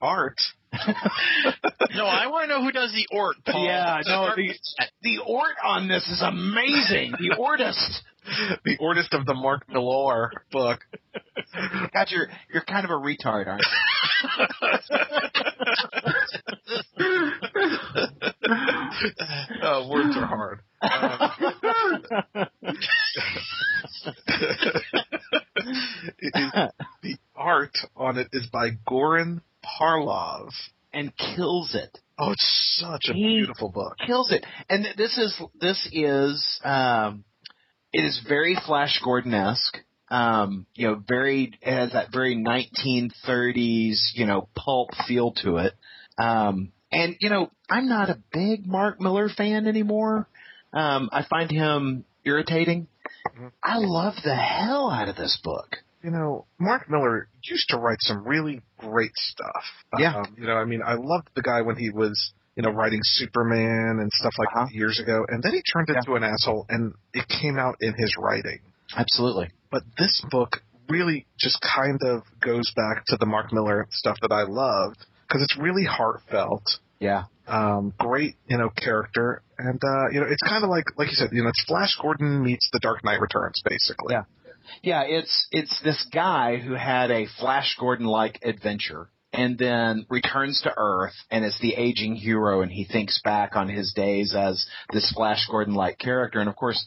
art. No, I want to know who does the ort, Paul. Yeah, no, the ort on this is amazing. The ortist. The ortist of the Mark Millar book. God, you're kind of a retard, aren't you? Words are hard. The art on it is by Goran Parlov. And kills it. Oh, it's such a beautiful book. Kills it. And this is very Flash Gordon-esque. You know, it has that very 1930s, you know, pulp feel to it. And, you know, I'm not a big Mark Millar fan anymore. I find him irritating. I love the hell out of this book. You know, Mark Millar used to write some really great stuff. Yeah. You know, I mean, I loved the guy when he was, you know, writing Superman and stuff like that years ago. And then he turned into an asshole, and it came out in his writing. Absolutely. But this book really just kind of goes back to the Mark Millar stuff that I loved, because it's really heartfelt. Yeah. Great, character. And, it's kind of like you said, it's Flash Gordon meets The Dark Knight Returns, basically. Yeah. Yeah, it's this guy who had a Flash Gordon-like adventure and then returns to Earth and is the aging hero, and he thinks back on his days as this Flash Gordon-like character. And, of course,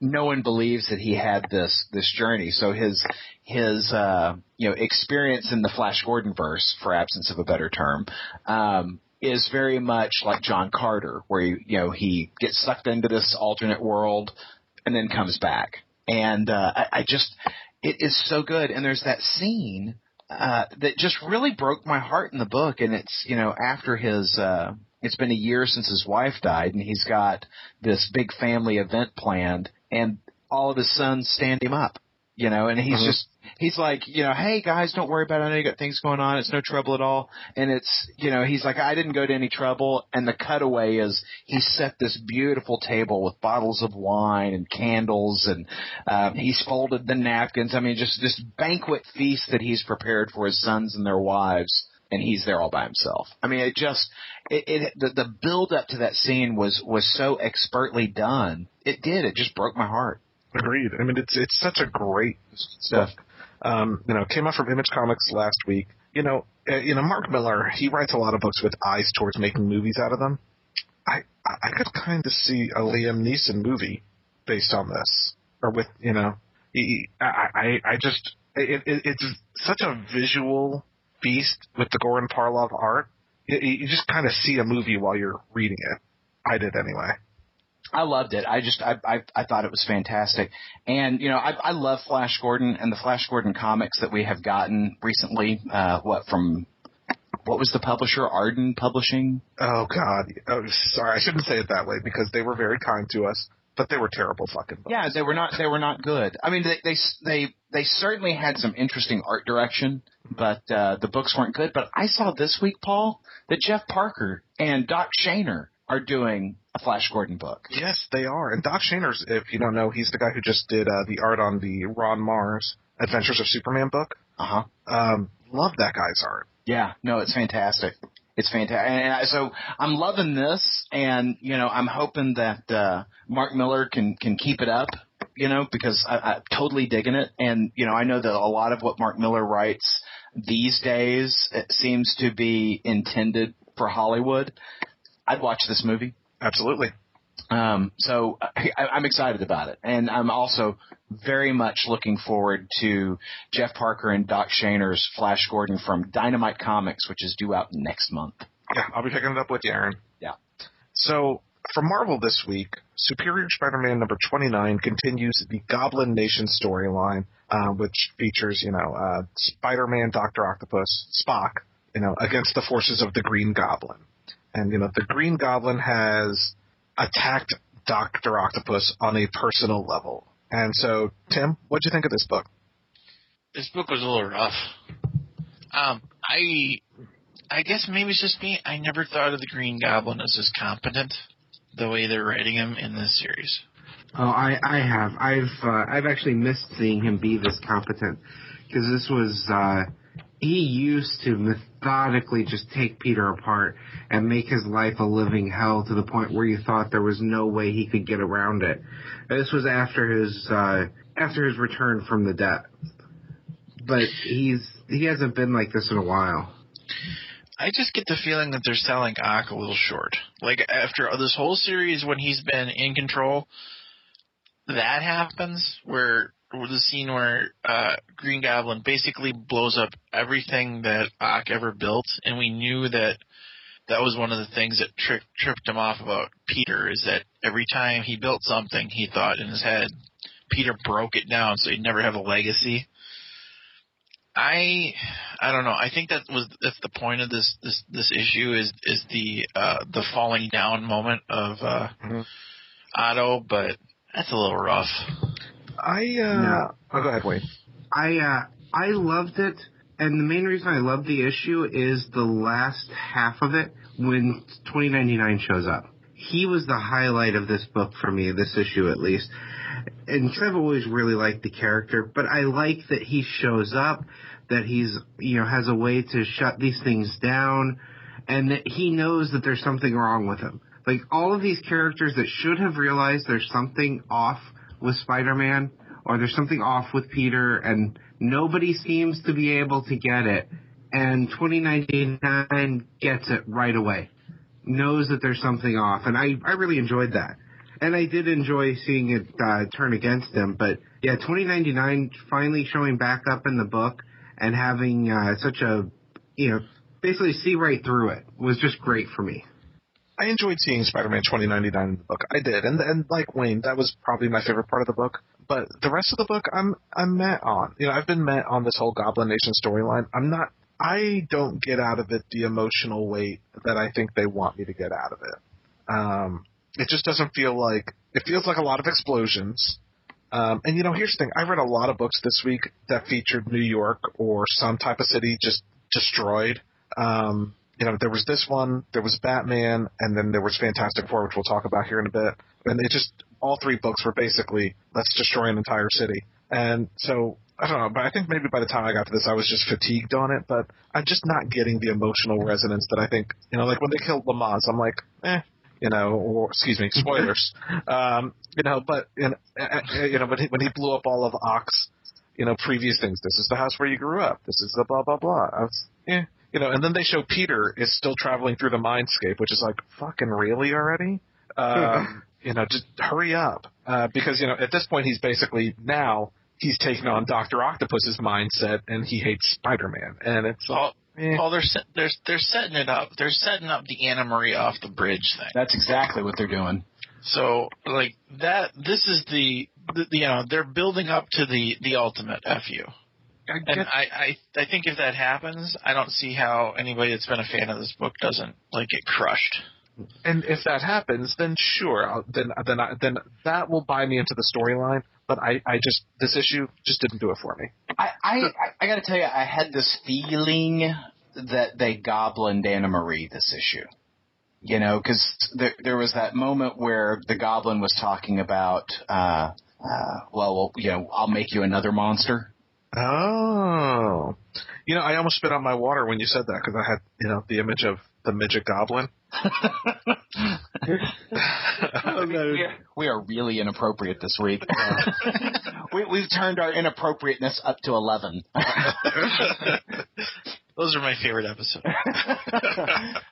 no one believes that he had this journey. So his experience in the Flash Gordon-verse, for absence of a better term, is very much like John Carter, where, he gets sucked into this alternate world and then comes back. And it is so good. And there's that scene that just really broke my heart in the book. And it's, after his it's been a year since his wife died, and he's got this big family event planned, and all of his sons stand him up, and he's mm-hmm. just – he's like, hey, guys, don't worry about it. I know you got things going on. It's no trouble at all. And it's – he's like, I didn't go to any trouble. And the cutaway is he set this beautiful table with bottles of wine and candles, and he's folded the napkins. I mean, just this banquet feast that he's prepared for his sons and their wives, and he's there all by himself. I mean, the build-up to that scene was so expertly done. It did. It just broke my heart. Agreed. I mean, it's such a great stuff. Came out from Image Comics last week. Mark Millar, he writes a lot of books with eyes towards making movies out of them. I could kind of see a Liam Neeson movie based on this, or with it's such a visual beast with the Goran Parlov art. You just kind of see a movie while you're reading it. I did anyway. I loved it. I thought it was fantastic. And, I love Flash Gordon and the Flash Gordon comics that we have gotten recently. What was the publisher? Arden Publishing? Oh, God. Oh, sorry. I shouldn't say it that way, because they were very kind to us, but they were terrible fucking books. Yeah, they were not good. I mean, they certainly had some interesting art direction, but the books weren't good. But I saw this week, Paul, that Jeff Parker and Doc Shaner are doing a Flash Gordon book. Yes, they are. And Doc Shaner's, if you don't know, he's the guy who just did the art on the Ron Mars Adventures of Superman book. Uh-huh. Love that guy's art. Yeah. No, it's fantastic. It's fantastic. And so I'm loving this, and, I'm hoping that Mark Millar can keep it up, because I'm totally digging it. And, I know that a lot of what Mark Millar writes these days, it seems to be intended for Hollywood. I'd watch this movie. Absolutely. So I'm excited about it. And I'm also very much looking forward to Jeff Parker and Doc Shaner's Flash Gordon from Dynamite Comics, which is due out next month. Yeah, I'll be picking it up with you, Aaron. Yeah. So from Marvel this week, Superior Spider-Man number 29 continues the Goblin Nation storyline, which features, Spider-Man, Dr. Octopus, Spock, against the forces of the Green Goblin. And, the Green Goblin has attacked Dr. Octopus on a personal level. And so, Tim, what'd you think of this book? This book was a little rough. I guess maybe it's just me. I never thought of the Green Goblin as competent the way they're writing him in this series. Oh, I have. I've actually missed seeing him be this competent, because this was he used to methodically just take Peter apart and make his life a living hell, to the point where you thought there was no way he could get around it. And this was after his return from the death, but he hasn't been like this in a while. I just get the feeling that they're selling Ock a little short. Like, after this whole series, when he's been in control, that happens where. The scene where Green Goblin basically blows up everything that Ock ever built, and we knew that was one of the things that tripped him off about Peter, is that every time he built something, he thought in his head, Peter broke it down, so he'd never have a legacy. I don't know. I think that's the point of this issue is the falling down moment of Otto, but that's a little rough. Go ahead, Wade. I loved it, and the main reason I loved the issue is the last half of it, when 2099 shows up. He was the highlight of this book for me, this issue at least. And I've always really liked the character, but I like that he shows up, that he's, you know, has a way to shut these things down, and that he knows that there's something wrong with him. Like, all of these characters that should have realized there's something off with Spider-Man, or there's something off with Peter, and nobody seems to be able to get it. And 2099 gets it right away. Knows that there's something off. And I really enjoyed that. And I did enjoy seeing it turn against him. But, yeah, 2099 finally showing back up in the book and having such a, you know, basically see right through it was just great for me. I enjoyed seeing Spider-Man 2099 in the book. I did. And like Wayne, that was probably my favorite part of the book. But the rest of the book, I'm met on. You know, I've been met on this whole Goblin Nation storyline. I don't get out of it the emotional weight that I think they want me to get out of it. It just doesn't feel like – it feels like a lot of explosions. And, you know, here's the thing. I read a lot of books this week that featured New York or some type of city just destroyed. You know, there was this one, there was Batman, and then there was Fantastic Four, which we'll talk about here in a bit. And it just – all three books were basically let's destroy an entire city. And so – I don't know, but I think maybe by the time I got to this, I was just fatigued on it, but I'm just not getting the emotional resonance that I think, you know, like when they killed Lamaze, I'm like, you know, or excuse me, spoilers, you know, but, you know, when he blew up all of Ock's, you know, previous things, this is the house where you grew up, this is the blah, blah, blah. I was, you know, and then they show Peter is still traveling through the mindscape, which is like, fucking really already? You know, just hurry up. Because, you know, at this point, he's basically now, he's taken on Dr. Octopus's mindset, and he hates Spider-Man. And it's all they're setting it up. They're setting up the Anna Marie off the bridge thing. That's exactly what they're doing. So, like that, this is the you know, they're building up to the ultimate FU. I think if that happens, I don't see how anybody that's been a fan of this book doesn't like get crushed. And if that happens, then sure, then that will buy me into the storyline. But I just – this issue just didn't do it for me. I got to tell you, I had this feeling that they goblined Anna Marie this issue, you know, because there was that moment where the Goblin was talking about, well, you know, I'll make you another monster. Oh. You know, I almost spit out my water when you said that because I had, you know, the image of the midget Goblin. Oh, no. We are really inappropriate this week. We've turned our inappropriateness up to 11. Those are my favorite episodes.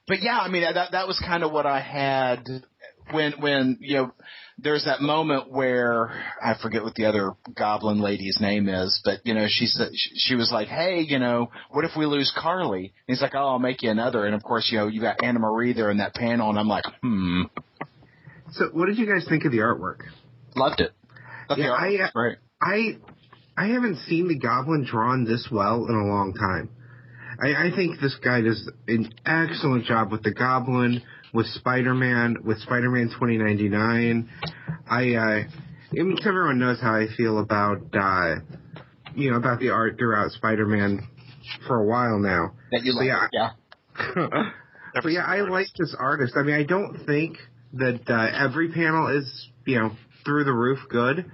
But yeah, I mean that was kind of what I had when you know there's that moment where I forget what the other Goblin lady's name is, but you know she was like, hey, you know, what if we lose Carly? And he's like, oh, I'll make you another. And of course, you know, you got Anna Marie there in that panel, and I'm like, So what did you guys think of the artwork? Loved it. Yeah, I haven't seen the Goblin drawn this well in a long time. I think this guy does an excellent job with the Goblin, with Spider-Man 2099. I mean, everyone knows how I feel about, you know, about the art throughout Spider-Man for a while now. That you like, yeah. But yeah, I like this artist. I mean, I don't think that every panel is, you know, through the roof good,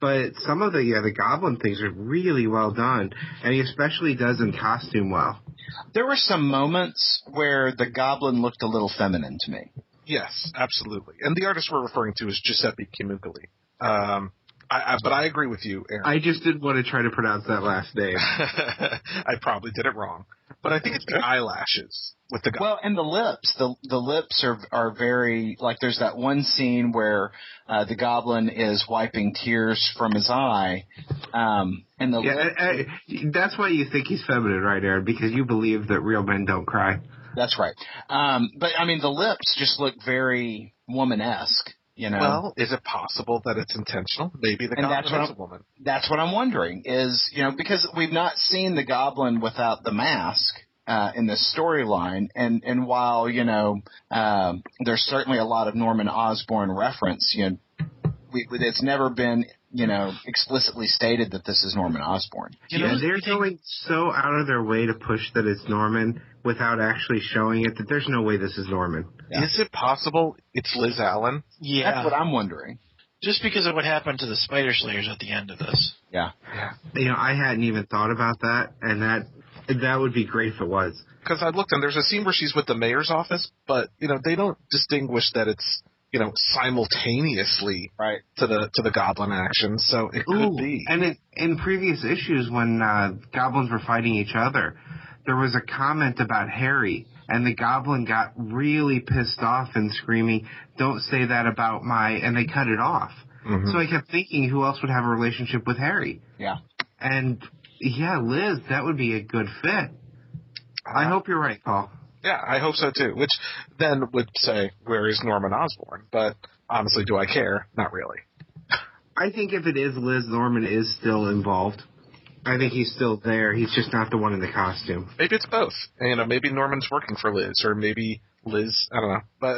but some of the Goblin things are really well done, and he especially does in costume well. There were some moments where the Goblin looked a little feminine to me. Yes, absolutely. And the artist we're referring to is Giuseppe Cimiglia. But I agree with you, Aaron. I just didn't want to try to pronounce that last name. I probably did it wrong. But I think it's the eyelashes with the Goblin. Well, and the lips. The lips are very – like there's that one scene where the Goblin is wiping tears from his eye. And the that's why you think he's feminine, right, Aaron, because you believe that real men don't cry. That's right. But, I mean, the lips just look very woman-esque. You know? Well, is it possible that it's intentional? Maybe the Goblin is a woman. That's what I'm wondering is, you know, because we've not seen the Goblin without the mask in this storyline. And while, you know, there's certainly a lot of Norman Osborn reference, you know, it's never been you know, explicitly stated that this is Norman Osborn. You know, they're going so out of their way to push that it's Norman without actually showing it that there's no way this is Norman. Yeah. Is it possible it's Liz Allen? Yeah. That's what I'm wondering. Just because of what happened to the Spider Slayers at the end of this. Yeah. Yeah. You know, I hadn't even thought about that, and that would be great if it was. Because I looked, and there's a scene where she's with the mayor's office, but, you know, they don't distinguish that it's, you know, simultaneously right to the Goblin action, so it could be. And in previous issues when Goblins were fighting each other, there was a comment about Harry, and the Goblin got really pissed off and screaming, "Don't say that about my," and they cut it off. Mm-hmm. So I kept thinking, who else would have a relationship with Harry? Yeah. And, yeah, Liz, that would be a good fit. I hope you're right, Paul. Yeah, I hope so, too, which then would say, where is Norman Osborn? But honestly, do I care? Not really. I think if it is Liz, Norman is still involved. I think he's still there. He's just not the one in the costume. Maybe it's both. You know, maybe Norman's working for Liz, or maybe Liz, I don't know. But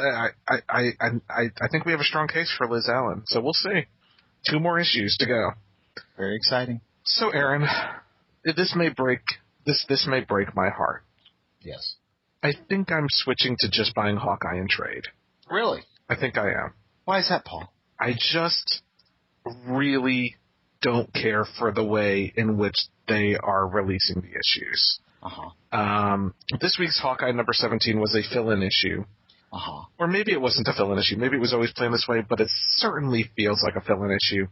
I think we have a strong case for Liz Allen, so we'll see. 2 more issues to go. Very exciting. So, Aaron, this may break my heart. Yes. I think I'm switching to just buying Hawkeye in trade. Really? I think I am. Why is that, Paul? I just really don't care for the way in which they are releasing the issues. Uh-huh. This week's Hawkeye number 17 was a fill-in issue. Uh-huh. Or maybe it wasn't a fill-in issue. Maybe it was always planned this way, but it certainly feels like a fill-in issue.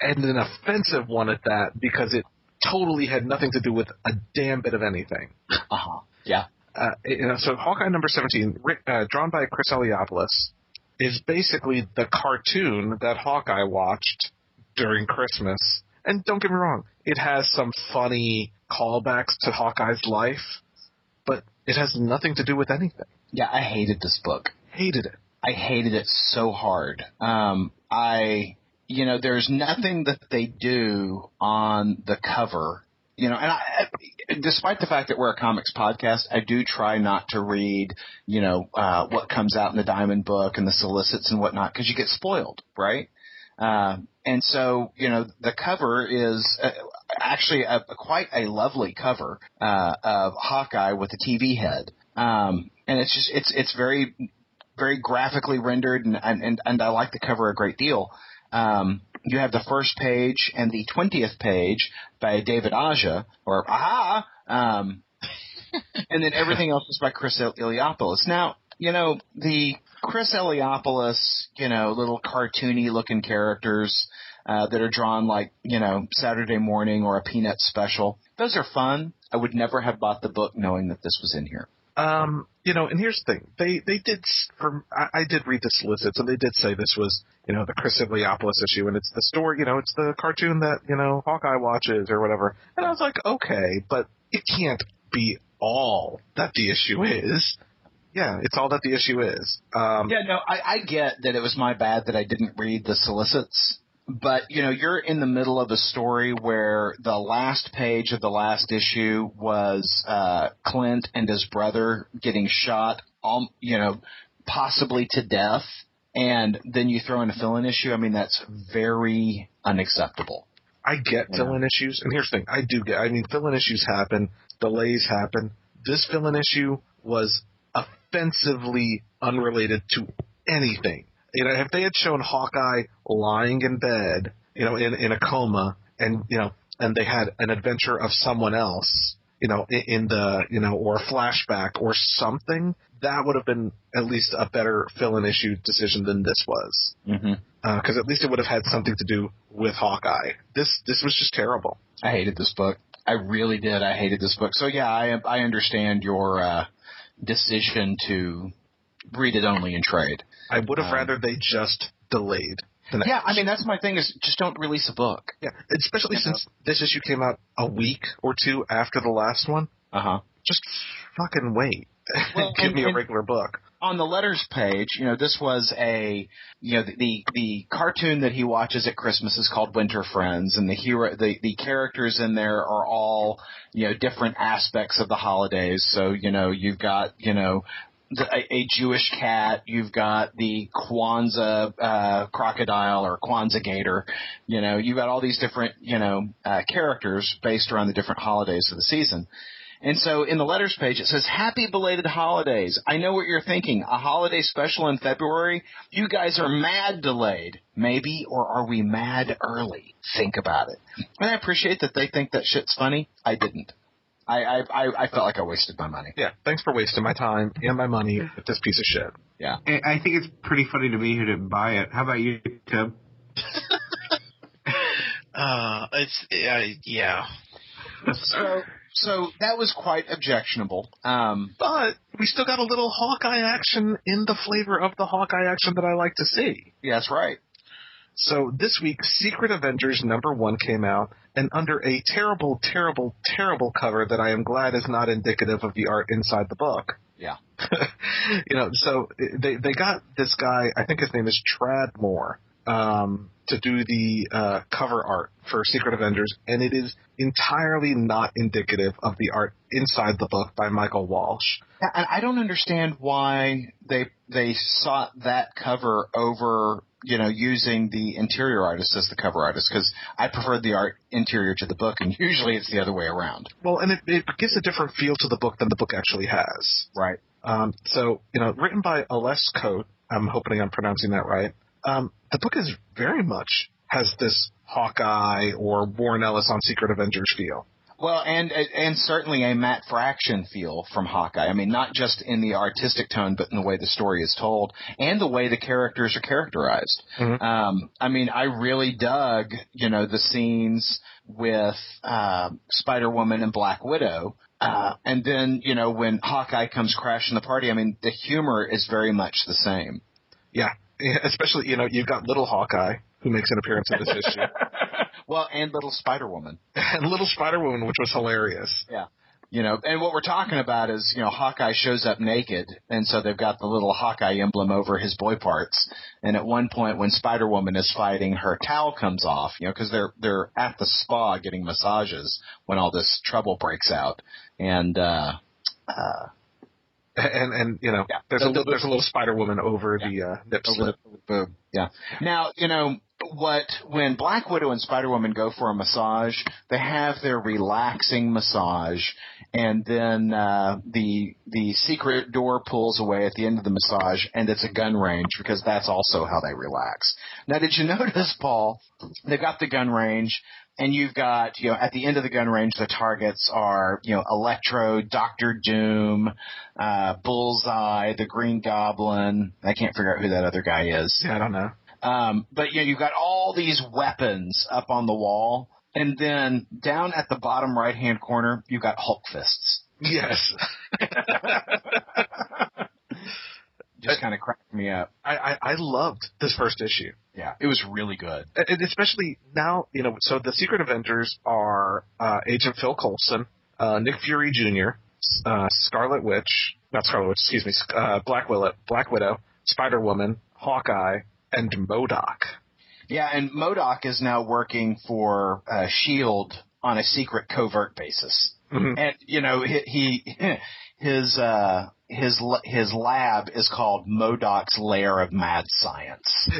And an offensive one at that, because it totally had nothing to do with a damn bit of anything. Uh-huh. Yeah. You know, so Hawkeye number 17, drawn by Chris Eliopoulos, is basically the cartoon that Hawkeye watched during Christmas. And don't get me wrong, it has some funny callbacks to Hawkeye's life, but it has nothing to do with anything. Yeah, I hated this book. Hated it. I hated it so hard. You know, there's nothing that they do on the cover. You know, and despite the fact that we're a comics podcast, I do try not to read, you know, what comes out in the Diamond book and the solicits and whatnot, because you get spoiled, right? And so, you know, the cover is actually quite a lovely cover of Hawkeye with a TV head. And it's just it's very, very graphically rendered, and I like the cover a great deal. You have the first page and the 20th page by David Aja, or Aha, and then everything else is by Chris Eliopoulos. Now, you know, the Chris Eliopoulos, you know, little cartoony-looking characters that are drawn like, you know, Saturday morning or a Peanuts special, those are fun. I would never have bought the book knowing that this was in here. You know, and here's the thing. They did – I did read the solicits, and they did say this was, you know, the Chris Eliopoulos issue, and it's the story – you know, it's the cartoon that, you know, Hawkeye watches or whatever. And I was like, okay, but it can't be all that the issue is. Yeah, it's all that the issue is. Yeah, no, I get that it was my bad that I didn't read the solicits. But, you know, you're in the middle of a story where the last page of the last issue was Clint and his brother getting shot, you know, possibly to death. And then you throw in a fill-in issue. I mean, that's very unacceptable. I get fill-in issues. And here's the thing. I do get – I mean, fill-in issues happen. Delays happen. This fill-in issue was offensively unrelated to anything. You know, if they had shown Hawkeye lying in bed, you know, in a coma, and, you know, and they had an adventure of someone else, you know, in the, you know, or a flashback or something, that would have been at least a better fill-in issue decision than this was. Mm-hmm. 'Cause at least it would have had something to do with Hawkeye. This was just terrible. I hated this book. I really did. I hated this book. So, yeah, I understand your decision to read it only in trade. I would have rather they just delayed the next issue. I mean, that's my thing, is just don't release a book. Yeah, especially since this issue came out a week or two after the last one. Uh-huh. Just fucking wait. Well, give me a regular book. On the letters page, you know, this was a, you know, the cartoon that he watches at Christmas is called Winter Friends, and the characters in there are all, you know, different aspects of the holidays. So, you know, you've got, you know, a Jewish cat. You've got the Kwanzaa crocodile or Kwanzaa gator. You know, you've got all these different, characters based around the different holidays of the season. And so in the letters page, it says, happy belated holidays. I know what you're thinking. A holiday special in February? You guys are mad delayed. Maybe, or are we mad early? Think about it. And I appreciate that they think that shit's funny. I didn't. I felt like I wasted my money. Yeah, thanks for wasting my time and my money with this piece of shit. Yeah. I think it's pretty funny to me who didn't buy it. How about you, Tim? Yeah. So that was quite objectionable. But we still got a little Hawkeye action in the flavor of the Hawkeye action that I like to see. Yeah, that's right. So this week, Secret Avengers number 1 came out, and under a terrible, terrible, terrible cover that I am glad is not indicative of the art inside the book. Yeah. So they got this guy, I think his name is Tradmore, to do the cover art for Secret Avengers, and it is entirely not indicative of the art inside the book by Michael Walsh. And I don't understand why they sought that cover over, using the interior artist as the cover artist, because I preferred the art interior to the book, and usually it's the other way around. Well, and it gives a different feel to the book than the book actually has. Right. So written by Aless Coate, I'm hoping I'm pronouncing that right. The book is very much has this Hawkeye or Warren Ellis on Secret Avengers feel. Well, and certainly a Matt Fraction feel from Hawkeye. I mean, not just in the artistic tone, but in the way the story is told and the way the characters are characterized. Mm-hmm. I really dug, the scenes with Spider-Woman and Black Widow. And then, when Hawkeye comes crashing the party, I mean, the humor is very much the same. Yeah. Especially, you've got little Hawkeye who makes an appearance in this issue. Well, and little Spider-Woman. And little Spider-Woman, which was hilarious. Yeah. And what we're talking about is, Hawkeye shows up naked, and so they've got the little Hawkeye emblem over his boy parts. And at one point when Spider-Woman is fighting, her towel comes off, because they're at the spa getting massages when all this trouble breaks out. There's a little Spider-Woman over the nip slip. Yeah. Now, when Black Widow and Spider-Woman go for a massage, they have their relaxing massage, and then the secret door pulls away at the end of the massage, and it's a gun range, because that's also how they relax. Now, did you notice, Paul, they've got the gun range, and you've got, at the end of the gun range, the targets are, Electro, Doctor Doom, Bullseye, the Green Goblin. I can't figure out who that other guy is. Yeah, I don't know. But you've got all these weapons up on the wall, and then down at the bottom right-hand corner, you've got Hulk fists. Yes. Just kind of cracked me up. I loved this first issue. Yeah, it was really good. And especially now, so the Secret Avengers are Agent Phil Coulson, Nick Fury Jr., Black Widow, Spider-Woman, Hawkeye, and MODOK. Yeah, and MODOK is now working for S.H.I.E.L.D. on a secret covert basis. Mm-hmm. And, his lab is called MODOK's Lair of Mad Science.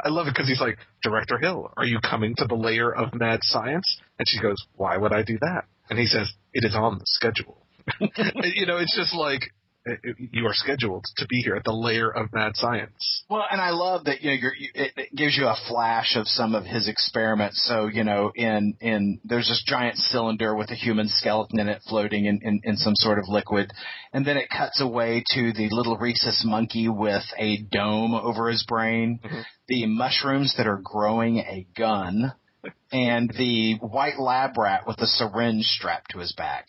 I love it because he's like, Director Hill, are you coming to the Lair of Mad Science? And she goes, why would I do that? And he says, it is on the schedule. It's just like, you are scheduled to be here at the Lair of Mad Science. Well, and I love that it gives you a flash of some of his experiments. So, in there's this giant cylinder with a human skeleton in it floating in some sort of liquid. And then it cuts away to the little rhesus monkey with a dome over his brain, mm-hmm. the mushrooms that are growing a gun, and the white lab rat with a syringe strapped to his back.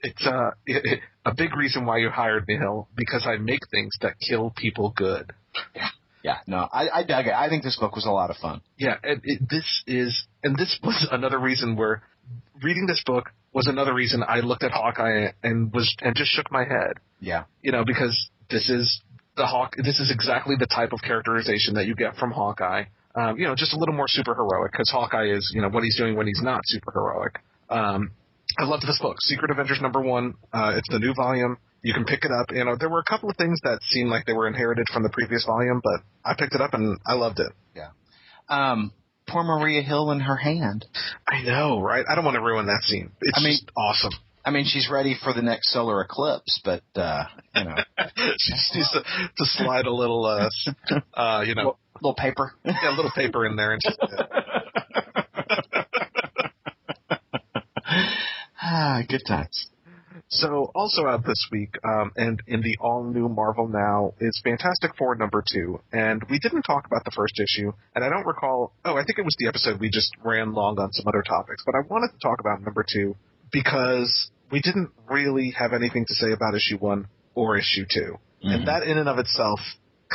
It's a big reason why you hired me, Hill, because I make things that kill people good. Yeah. Yeah. No, I dug it. I think this book was a lot of fun. Yeah. And this was another reason where reading this book was another reason I looked at Hawkeye and just shook my head. Yeah. Because this is this is exactly the type of characterization that you get from Hawkeye. Just a little more superheroic, because Hawkeye is, what he's doing when he's not superheroic. I loved this book, Secret Avengers #1. It's the new volume. You can pick it up. You know, there were a couple of things that seemed like they were inherited from the previous volume, but I picked it up and I loved it. Yeah. Poor Maria Hill in her hand. I know, right? I don't want to ruin that scene. It's just awesome. I mean, she's ready for the next solar eclipse, but, you know. She just needs to slide a little, you know. Little paper. Yeah, a little paper in there. And just, good times. So also out this week, and in the all-new Marvel Now, is Fantastic Four #2. And we didn't talk about the first issue, and I don't recall – I think it was the episode we just ran long on some other topics. But I wanted to talk about #2 because we didn't really have anything to say about issue 1 or issue 2. Mm-hmm. And that in and of itself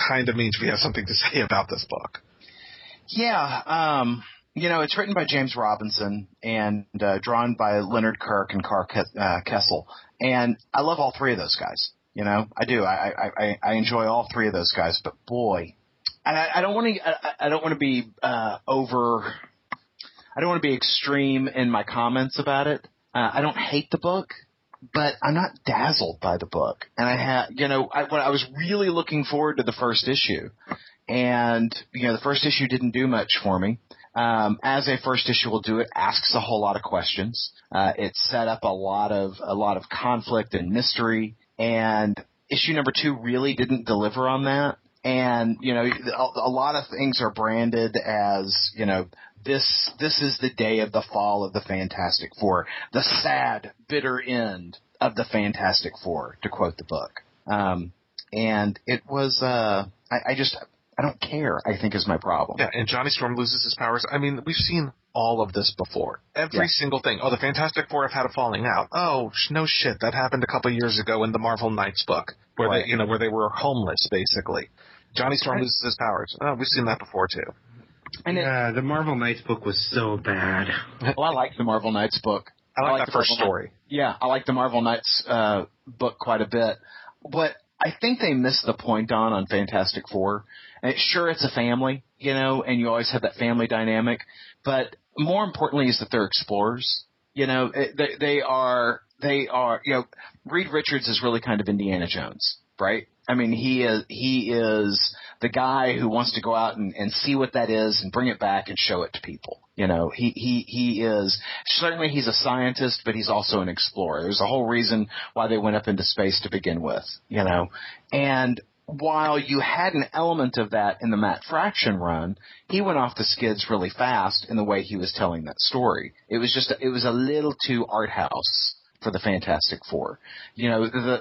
kind of means we have something to say about this book. Yeah, you know, it's written by James Robinson and drawn by Leonard Kirk and Carl Kessel. And I love all three of those guys. You know, I do. I enjoy all three of those guys. But boy, and I don't want to be extreme in my comments about it. I don't hate the book, but I'm not dazzled by the book. And I was really looking forward to the first issue, and you know, the first issue didn't do much for me. As a first issue will do, it asks a whole lot of questions. It set up a lot of conflict and mystery, and issue #2 really didn't deliver on that. And, you know, a lot of things are branded as, you know, this is the day of the fall of the Fantastic Four, the sad, bitter end of the Fantastic Four, to quote the book. And it was, I don't care, I think, is my problem. Yeah, and Johnny Storm loses his powers. I mean, we've seen all of this before. Every single thing. Oh, the Fantastic Four have had a falling out. Oh, no shit. That happened a couple of years ago in the Marvel Knights book, where they, you know, where they were homeless, basically. Johnny Storm loses his powers. Oh, we've seen that before, too. And the Marvel Knights book was so bad. Well, I like the Marvel Knights book. I like that first story. Yeah, I like the Marvel Knights book quite a bit. But I think they missed the point on Fantastic Four. And sure, it's a family, you know, and you always have that family dynamic. But more importantly is that they're explorers. You know, they are, you know, Reed Richards is really kind of Indiana Jones, right? I mean, he is the guy who wants to go out and see what that is and bring it back and show it to people. You know, he is – certainly he's a scientist, but he's also an explorer. There's a whole reason why they went up into space to begin with, you know. And while you had an element of that in the Matt Fraction run, he went off the skids really fast in the way he was telling that story. It was just – it was a little too art house for the Fantastic Four. You know,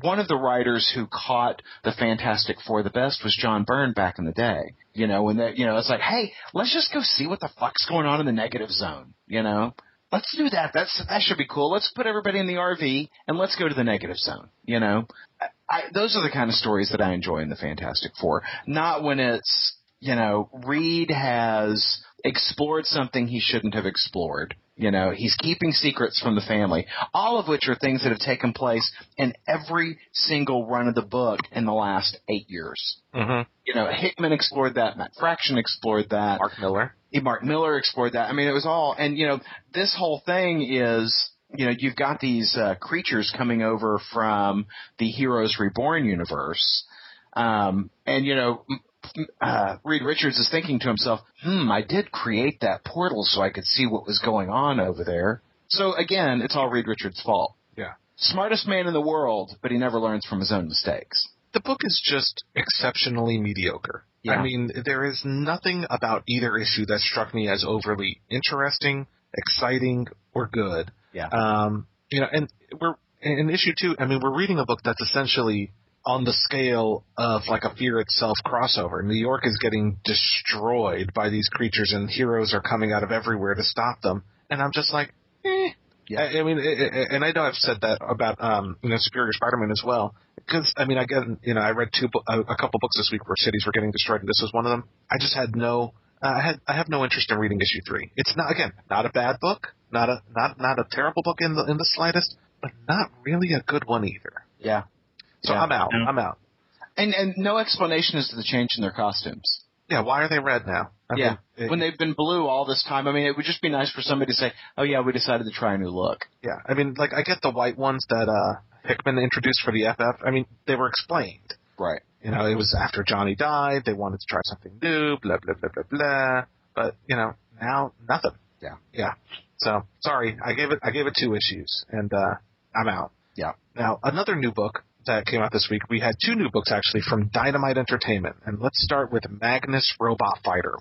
one of the writers who caught the Fantastic Four the best was John Byrne back in the day. You know, when they, you know, it's like, hey, let's just go see what the fuck's going on in the negative zone. You know, let's do that. That should be cool. Let's put everybody in the RV and let's go to the negative zone. You know, those are the kind of stories that I enjoy in the Fantastic Four. Not when it's, you know, Reed has explored something he shouldn't have explored. You know, he's keeping secrets from the family, all of which are things that have taken place in every single run of the book in the last 8 years. Mm-hmm. You know, Hickman explored that. Matt Fraction explored that. Mark Millar explored that. I mean, it was all – and, you know, this whole thing is, you know, you've got these creatures coming over from the Heroes Reborn universe. And, you know – Reed Richards is thinking to himself, I did create that portal so I could see what was going on over there. So, again, it's all Reed Richards' fault. Yeah. Smartest man in the world, but he never learns from his own mistakes. The book is just exceptionally mediocre. Yeah. I mean, there is nothing about either issue that struck me as overly interesting, exciting, or good. Yeah. You know, and we're in issue 2, I mean, we're reading a book that's essentially on the scale of like a Fear Itself crossover. New York is getting destroyed by these creatures, and heroes are coming out of everywhere to stop them. And I'm just like, eh. Yeah. I mean, and I know I've said that about you know, Superior Spider-Man as well. Because, I mean, again, you know, I read a couple books this week where cities were getting destroyed, and this was one of them. I just had I have no interest in reading issue 3. It's not, again, not a bad book, not a terrible book in the slightest, but not really a good one either. Yeah. So yeah. I'm out. And no explanation as to the change in their costumes. Yeah, why are they red now? I mean, when they've been blue all this time. I mean, it would just be nice for somebody to say, oh, yeah, we decided to try a new look. Yeah, I mean, like, I get the white ones that Hickman introduced for the FF. I mean, they were explained. Right. You know, it was after Johnny died. They wanted to try something new, blah, blah, blah, blah, blah. But, you know, now nothing. Yeah. Yeah. So, sorry, I gave it 2 issues, and I'm out. Yeah. Now, another new book that came out this week, we had 2 new books, actually, from Dynamite Entertainment. And let's start with Magnus Robot Fighter.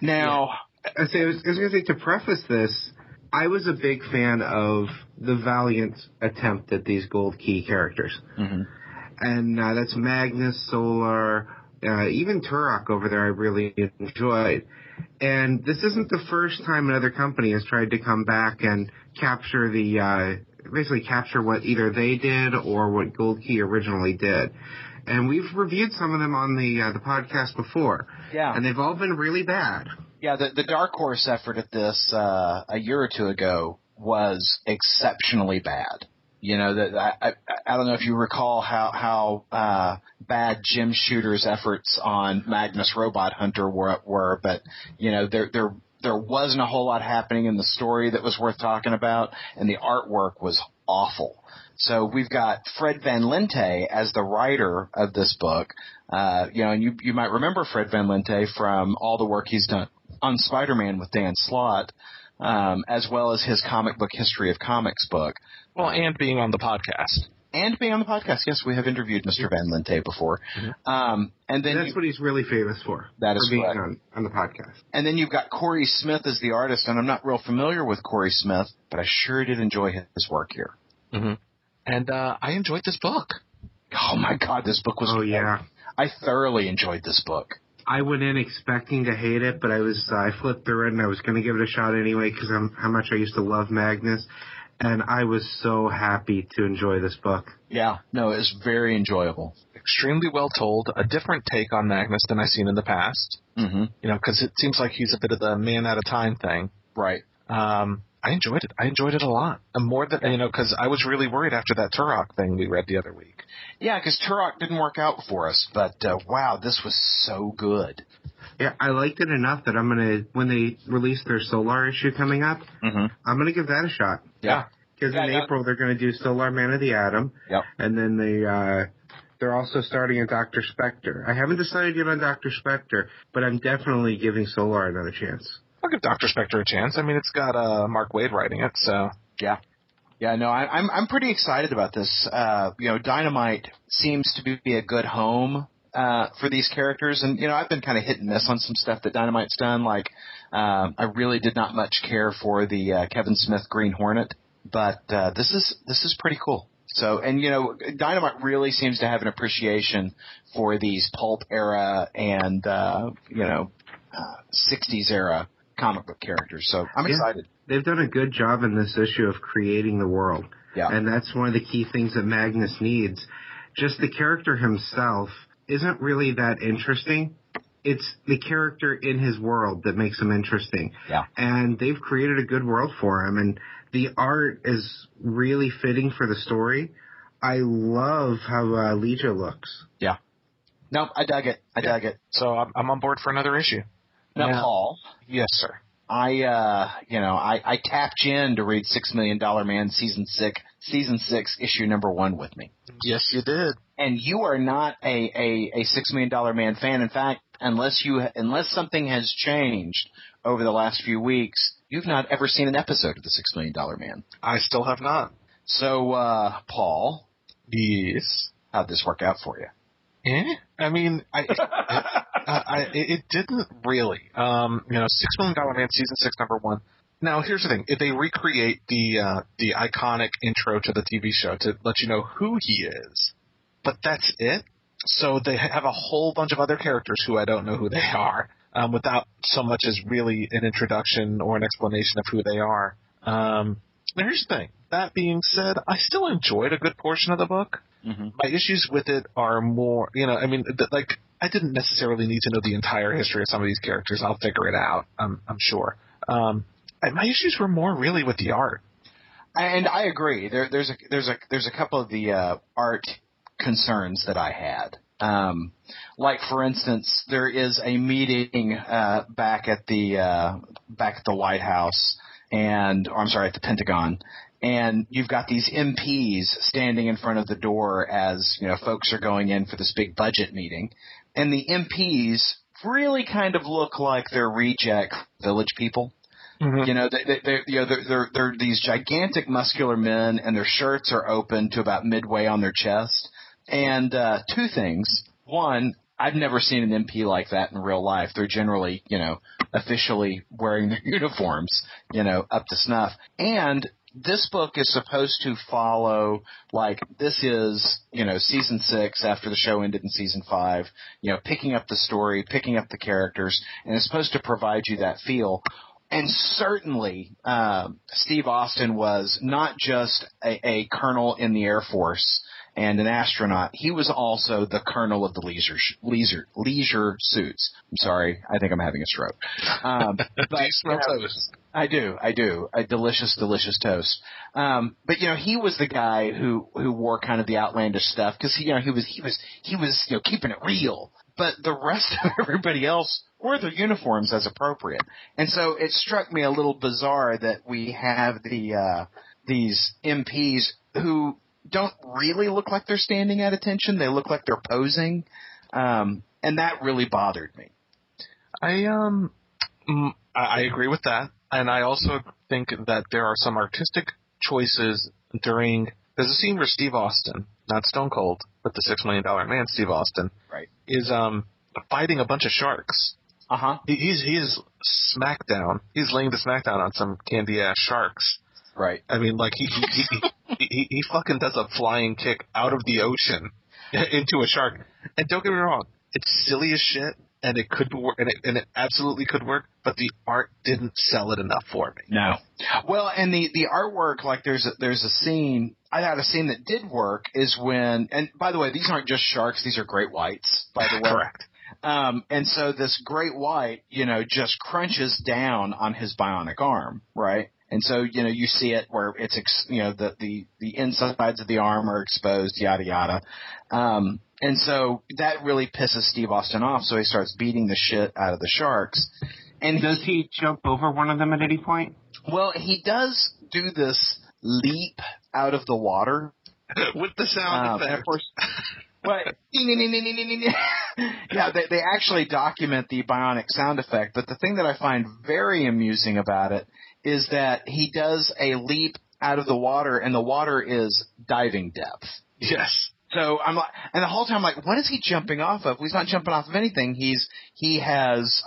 Now, yeah. I was going to say, to preface this, I was a big fan of the Valiant attempt at these Gold Key characters. Mm-hmm. And that's Magnus, Solar, even Turok over there I really enjoyed. And this isn't the first time another company has tried to come back and capture the basically capture what either they did or what Gold Key originally did. And we've reviewed some of them on the podcast before. Yeah. And they've all been really bad. Yeah, the Dark Horse effort at this a year or two ago was exceptionally bad. You know, I don't know if you recall how bad Jim Shooter's efforts on Magnus Robot Hunter were, but, you know, there wasn't a whole lot happening in the story that was worth talking about, and the artwork was awful. So we've got Fred Van Lente as the writer of this book. You know, and you might remember Fred Van Lente from all the work he's done on Spider-Man with Dan Slott, as well as his comic book History of Comics book. Well, and being on the podcast. And being on the podcast, yes, we have interviewed Mr. Van Lente before. Mm-hmm. And then that's what he's really famous for. That is being on the podcast. And then you've got Corey Smith as the artist, and I'm not real familiar with Corey Smith, but I sure did enjoy his work here. Mm-hmm. And I enjoyed this book. Oh, my God, this book was great. Oh, yeah. I thoroughly enjoyed this book. I went in expecting to hate it, but I flipped through it, and I was going to give it a shot anyway because how much I used to love Magnus, and I was so happy to enjoy this book. Yeah, no, it was very enjoyable. Extremely well told, a different take on Magnus than I've seen in the past, mm-hmm. You know, because it seems like he's a bit of the man out of time thing. Right. I enjoyed it. I enjoyed it a lot. And more than, you know, because I was really worried after that Turok thing we read the other week. Yeah, because Turok didn't work out for us, but wow, this was so good. Yeah, I liked it enough that I'm going to, when they release their Solar issue coming up, mm-hmm. I'm going to give that a shot. Yeah. Because April they're going to do Solar Man of the Atom. Yep. And then they're also starting a Dr. Spectre. I haven't decided yet on Dr. Spectre, but I'm definitely giving Solar another chance. I'll give Dr. Spectre a chance. I mean, it's got Mark Waid writing it, so yeah, yeah. No, I'm pretty excited about this. You know, Dynamite seems to be a good home for these characters, and you know, I've been kind of hit and miss on some stuff that Dynamite's done. Like, I really did not much care for the Kevin Smith Green Hornet, but this is pretty cool. So, and you know, Dynamite really seems to have an appreciation for these pulp era and you know, 60s era comic book characters, so I'm excited. They've done a good job in this issue of creating the world, yeah. And that's one of the key things that Magnus needs. Just the character himself isn't really that interesting. It's the character in his world that makes him interesting, yeah. And they've created a good world for him, and the art is really fitting for the story. I love how Legia looks. Yeah. Nope, I dug it. I dug it. So I'm on board for another issue. Now, yeah. Paul. Yes, sir. I tapped you in to read $6 Million Man season six, issue number 1 with me. Yes, you did. And you are not a $6 Million Man fan. In fact, unless something has changed over the last few weeks, you've not ever seen an episode of the $6 Million Man. I still have not. So, Paul. Yes. How'd this work out for you? Eh? I mean, it didn't really. You know, $6 Million Man season 6, number 1. Now, here's the thing: if they recreate the iconic intro to the TV show to let you know who he is, but that's it. So they have a whole bunch of other characters who I don't know who they are, without so much as really an introduction or an explanation of who they are. Now, here's the thing. That being said, I still enjoyed a good portion of the book. Mm-hmm. My issues with it are more, you know, I mean, like, I didn't necessarily need to know the entire history of some of these characters. I'll figure it out, I'm sure. And my issues were more really with the art. And I agree. There's a couple of the art concerns that I had. Like for instance, there is a meeting back at the White House, at the Pentagon. And you've got these MPs standing in front of the door as, you know, folks are going in for this big budget meeting. And the MPs really kind of look like they're reject village people. Mm-hmm. You know, they're these gigantic muscular men, and their shirts are open to about midway on their chest. And two things. One, I've never seen an MP like that in real life. They're generally, you know, officially wearing their uniforms, you know, up to snuff. And this book is supposed to follow, like, this is, you know, season 6 after the show ended in season 5, you know, picking up the story, picking up the characters, and it's supposed to provide you that feel. And certainly Steve Austin was not just a colonel in the Air Force and an astronaut. He was also the colonel of the leisure suits. I'm sorry. I think I'm having a stroke. Do you smell toast? I do. A delicious, delicious toast. But you know, he was the guy who wore kind of the outlandish stuff because he was you know, keeping it real. But the rest of everybody else wore their uniforms as appropriate. And so it struck me a little bizarre that we have these MPs who don't really look like they're standing at attention. They look like they're posing. And that really bothered me. I agree with that. And I also think that there are some artistic choices during – there's a scene where Steve Austin, not Stone Cold, but the $6 million man Steve Austin, right, is fighting a bunch of sharks. Uh-huh. He's smackdown. He's laying the smackdown on some candy-ass sharks. Right. I mean, like, he fucking does a flying kick out of the ocean into a shark. And don't get me wrong, it's silly as shit. And it could work, and it absolutely could work, but the art didn't sell it enough for me. No. Well, and the artwork, like there's a scene. I had a scene that did work is when, and by the way, these aren't just sharks; these are great whites. By the way, correct. And so this great white, you know, just crunches down on his bionic arm, right? And so, you know, you see it where it's the insides of the arm are exposed, yada yada. And so that really pisses Steve Austin off, so he starts beating the shit out of the sharks. And does he jump over one of them at any point? Well, he does do this leap out of the water. With the sound effect. But yeah, they actually document the bionic sound effect, but the thing that I find very amusing about it is that he does a leap out of the water, and the water is diving depth. Yes. So I'm like, and the whole time I'm like, what is he jumping off of? Well, he's not jumping off of anything. He has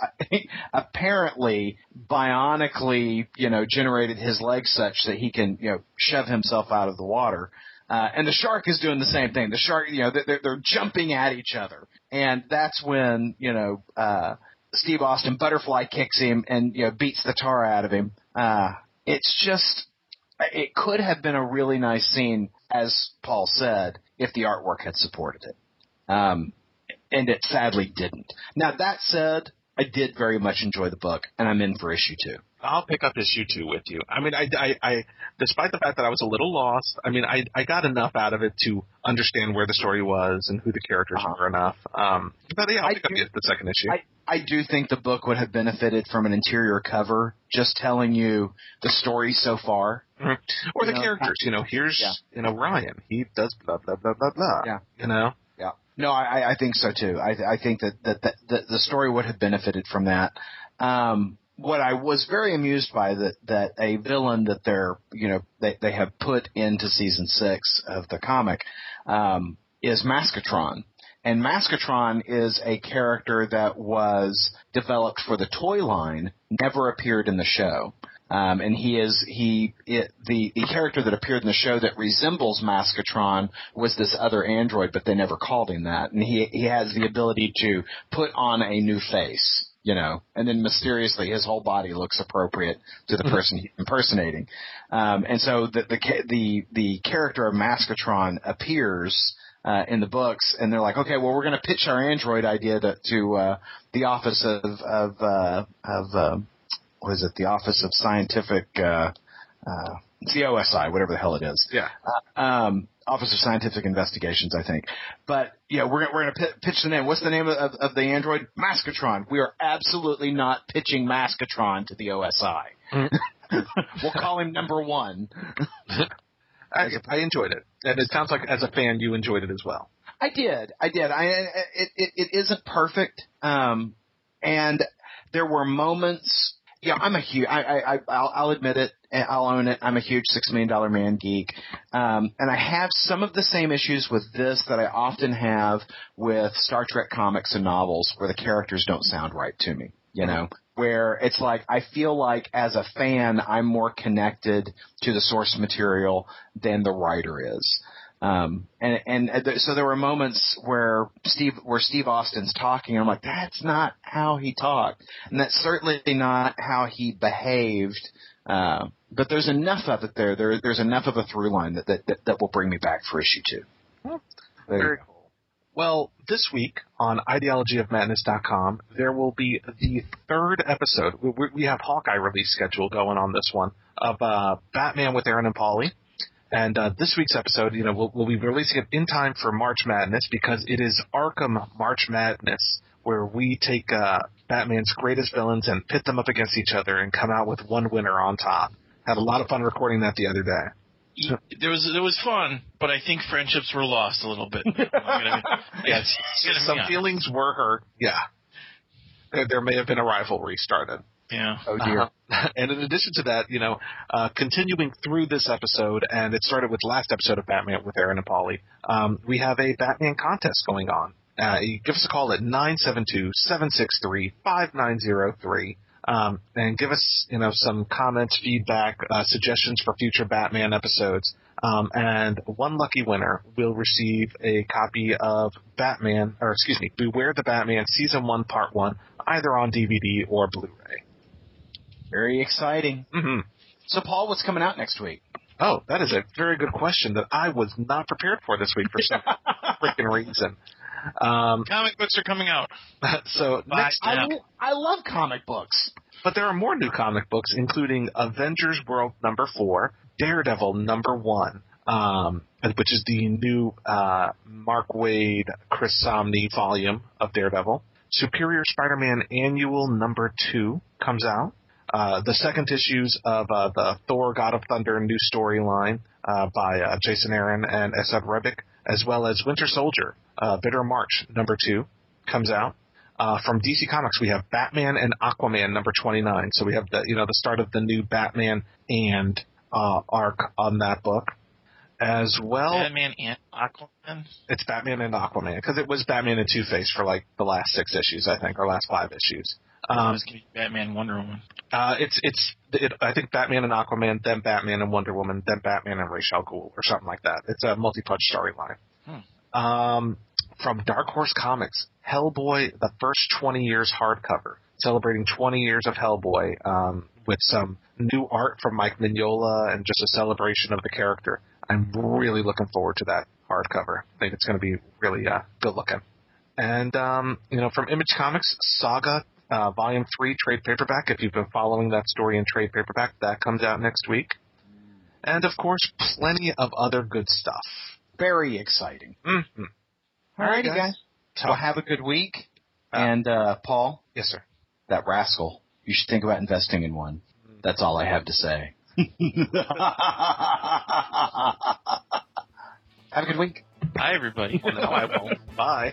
apparently bionically, you know, generated his legs such that he can, you know, shove himself out of the water. And the shark is doing the same thing. The shark, you know, they're jumping at each other, and that's when, you know, Steve Austin butterfly kicks him and, you know, beats the tar out of him. It's just, it could have been a really nice scene, as Paul said, if the artwork had supported it. And it sadly didn't. Now, that said, I did very much enjoy the book, and I'm in for issue 2. I'll pick up issue 2 with you. I mean, I despite the fact that I was a little lost, I mean, I got enough out of it to understand where the story was and who the characters were enough. But yeah, I'll pick up the second issue. I do think the book would have benefited from an interior cover just telling you the story so far. Mm-hmm. Or the characters. You know, here's, you know, Ryan. He does blah, blah, blah, blah, blah. Yeah. You know? Yeah. No, I think so, too. I think that the story would have benefited from that. What I was very amused by, that a villain that they're, you know, they have put into season 6 of the comic is Maskatron. And Maskatron is a character that was developed for the toy line, never appeared in the show. And the character that appeared in the show that resembles Maskatron was this other android, but they never called him that. And he has the ability to put on a new face, you know, and then mysteriously his whole body looks appropriate to the person he's impersonating. And so the character of Maskatron appears in the books, and they're like, okay, well, we're going to pitch our android idea to the Office of what is it? The Office of Scientific COSI, whatever the hell it is. Yeah. Office of Scientific Investigations, I think. But yeah, we're going to pitch the name. What's the name of the android? Maskatron. We are absolutely not pitching Maskatron to the OSI. We'll call him Number One. I enjoyed it, and it sounds like as a fan you enjoyed it as well. I did. It isn't perfect, and there were moments. Yeah, I'm a huge. I'll admit it. I'll own it. I'm a huge $6 Million Man geek, and I have some of the same issues with this that I often have with Star Trek comics and novels, where the characters don't sound right to me. You know, where it's like I feel like as a fan I'm more connected to the source material than the writer is. So there were moments where Steve Austin's talking, and I'm like, that's not how he talked, and that's certainly not how he behaved. But there's enough of it there. There's enough of a through line that will bring me back for issue 2. Well, very cool. Well, this week on ideologyofmadness.com, there will be the third episode. We have Hawkeye release schedule going on this one of Batman with Aaron and Pauly. And this week's episode, you know, we'll be releasing it in time for March Madness because it is Arkham March Madness, where we take Batman's greatest villains and pit them up against each other and come out with one winner on top. Had a lot of fun recording that the other day. It was fun, but I think friendships were lost a little bit. Some feelings were hurt. Yeah. There may have been a rivalry started. Yeah. Oh, dear. Uh-huh. And in addition to that, you know, continuing through this episode, and it started with last episode of Batman with Aaron and Pauly, we have a Batman contest going on. You give us a call at 972-763-5903 and give us, you know, some comments, feedback, suggestions for future Batman episodes. And one lucky winner will receive a copy of Beware the Batman Season 1 Part 1, either on DVD or Blu-ray. Very exciting. Mm-hmm. So, Paul, what's coming out next week? Oh, that is a very good question that I was not prepared for this week for some freaking reason. Comic books are coming out. So next I love comic books. But there are more new comic books, including Avengers World #4, Daredevil #1, which is the new Mark Waid, Chris Samnee volume of Daredevil. Superior Spider-Man Annual #2 comes out. The second issues of the Thor God of Thunder new storyline by Jason Aaron and Esad Rebic, as well as Winter Soldier, Bitter March #2 comes out. From DC Comics, we have Batman and Aquaman #29. So we have the start of the new Batman and arc on that book. As well, Batman and Aquaman. It's Batman and Aquaman because it was Batman and Two-Face for like the last 6 issues, I think, or last 5 issues. It was going to be Batman, Wonder Woman. I think Batman and Aquaman, then Batman and Wonder Woman, then Batman and Ra's al Ghul, or something like that. It's a multi-punch storyline. From Dark Horse Comics, Hellboy: The First 20 Years hardcover, celebrating 20 years of Hellboy, with some new art from Mike Mignola and just a celebration of the character. I'm really looking forward to that hardcover. I think it's going to be really good looking. And, from Image Comics, Saga, Volume 3, trade paperback. If you've been following that story in trade paperback, that comes out next week. And, of course, plenty of other good stuff. Very exciting. Mm-hmm. All righty, guys. Well, have a good week. And, Paul? Yes, sir. That rascal. You should think about investing in one. That's all I have to say. Have a good week. Hi, everybody. Well, no, I won't. Bye.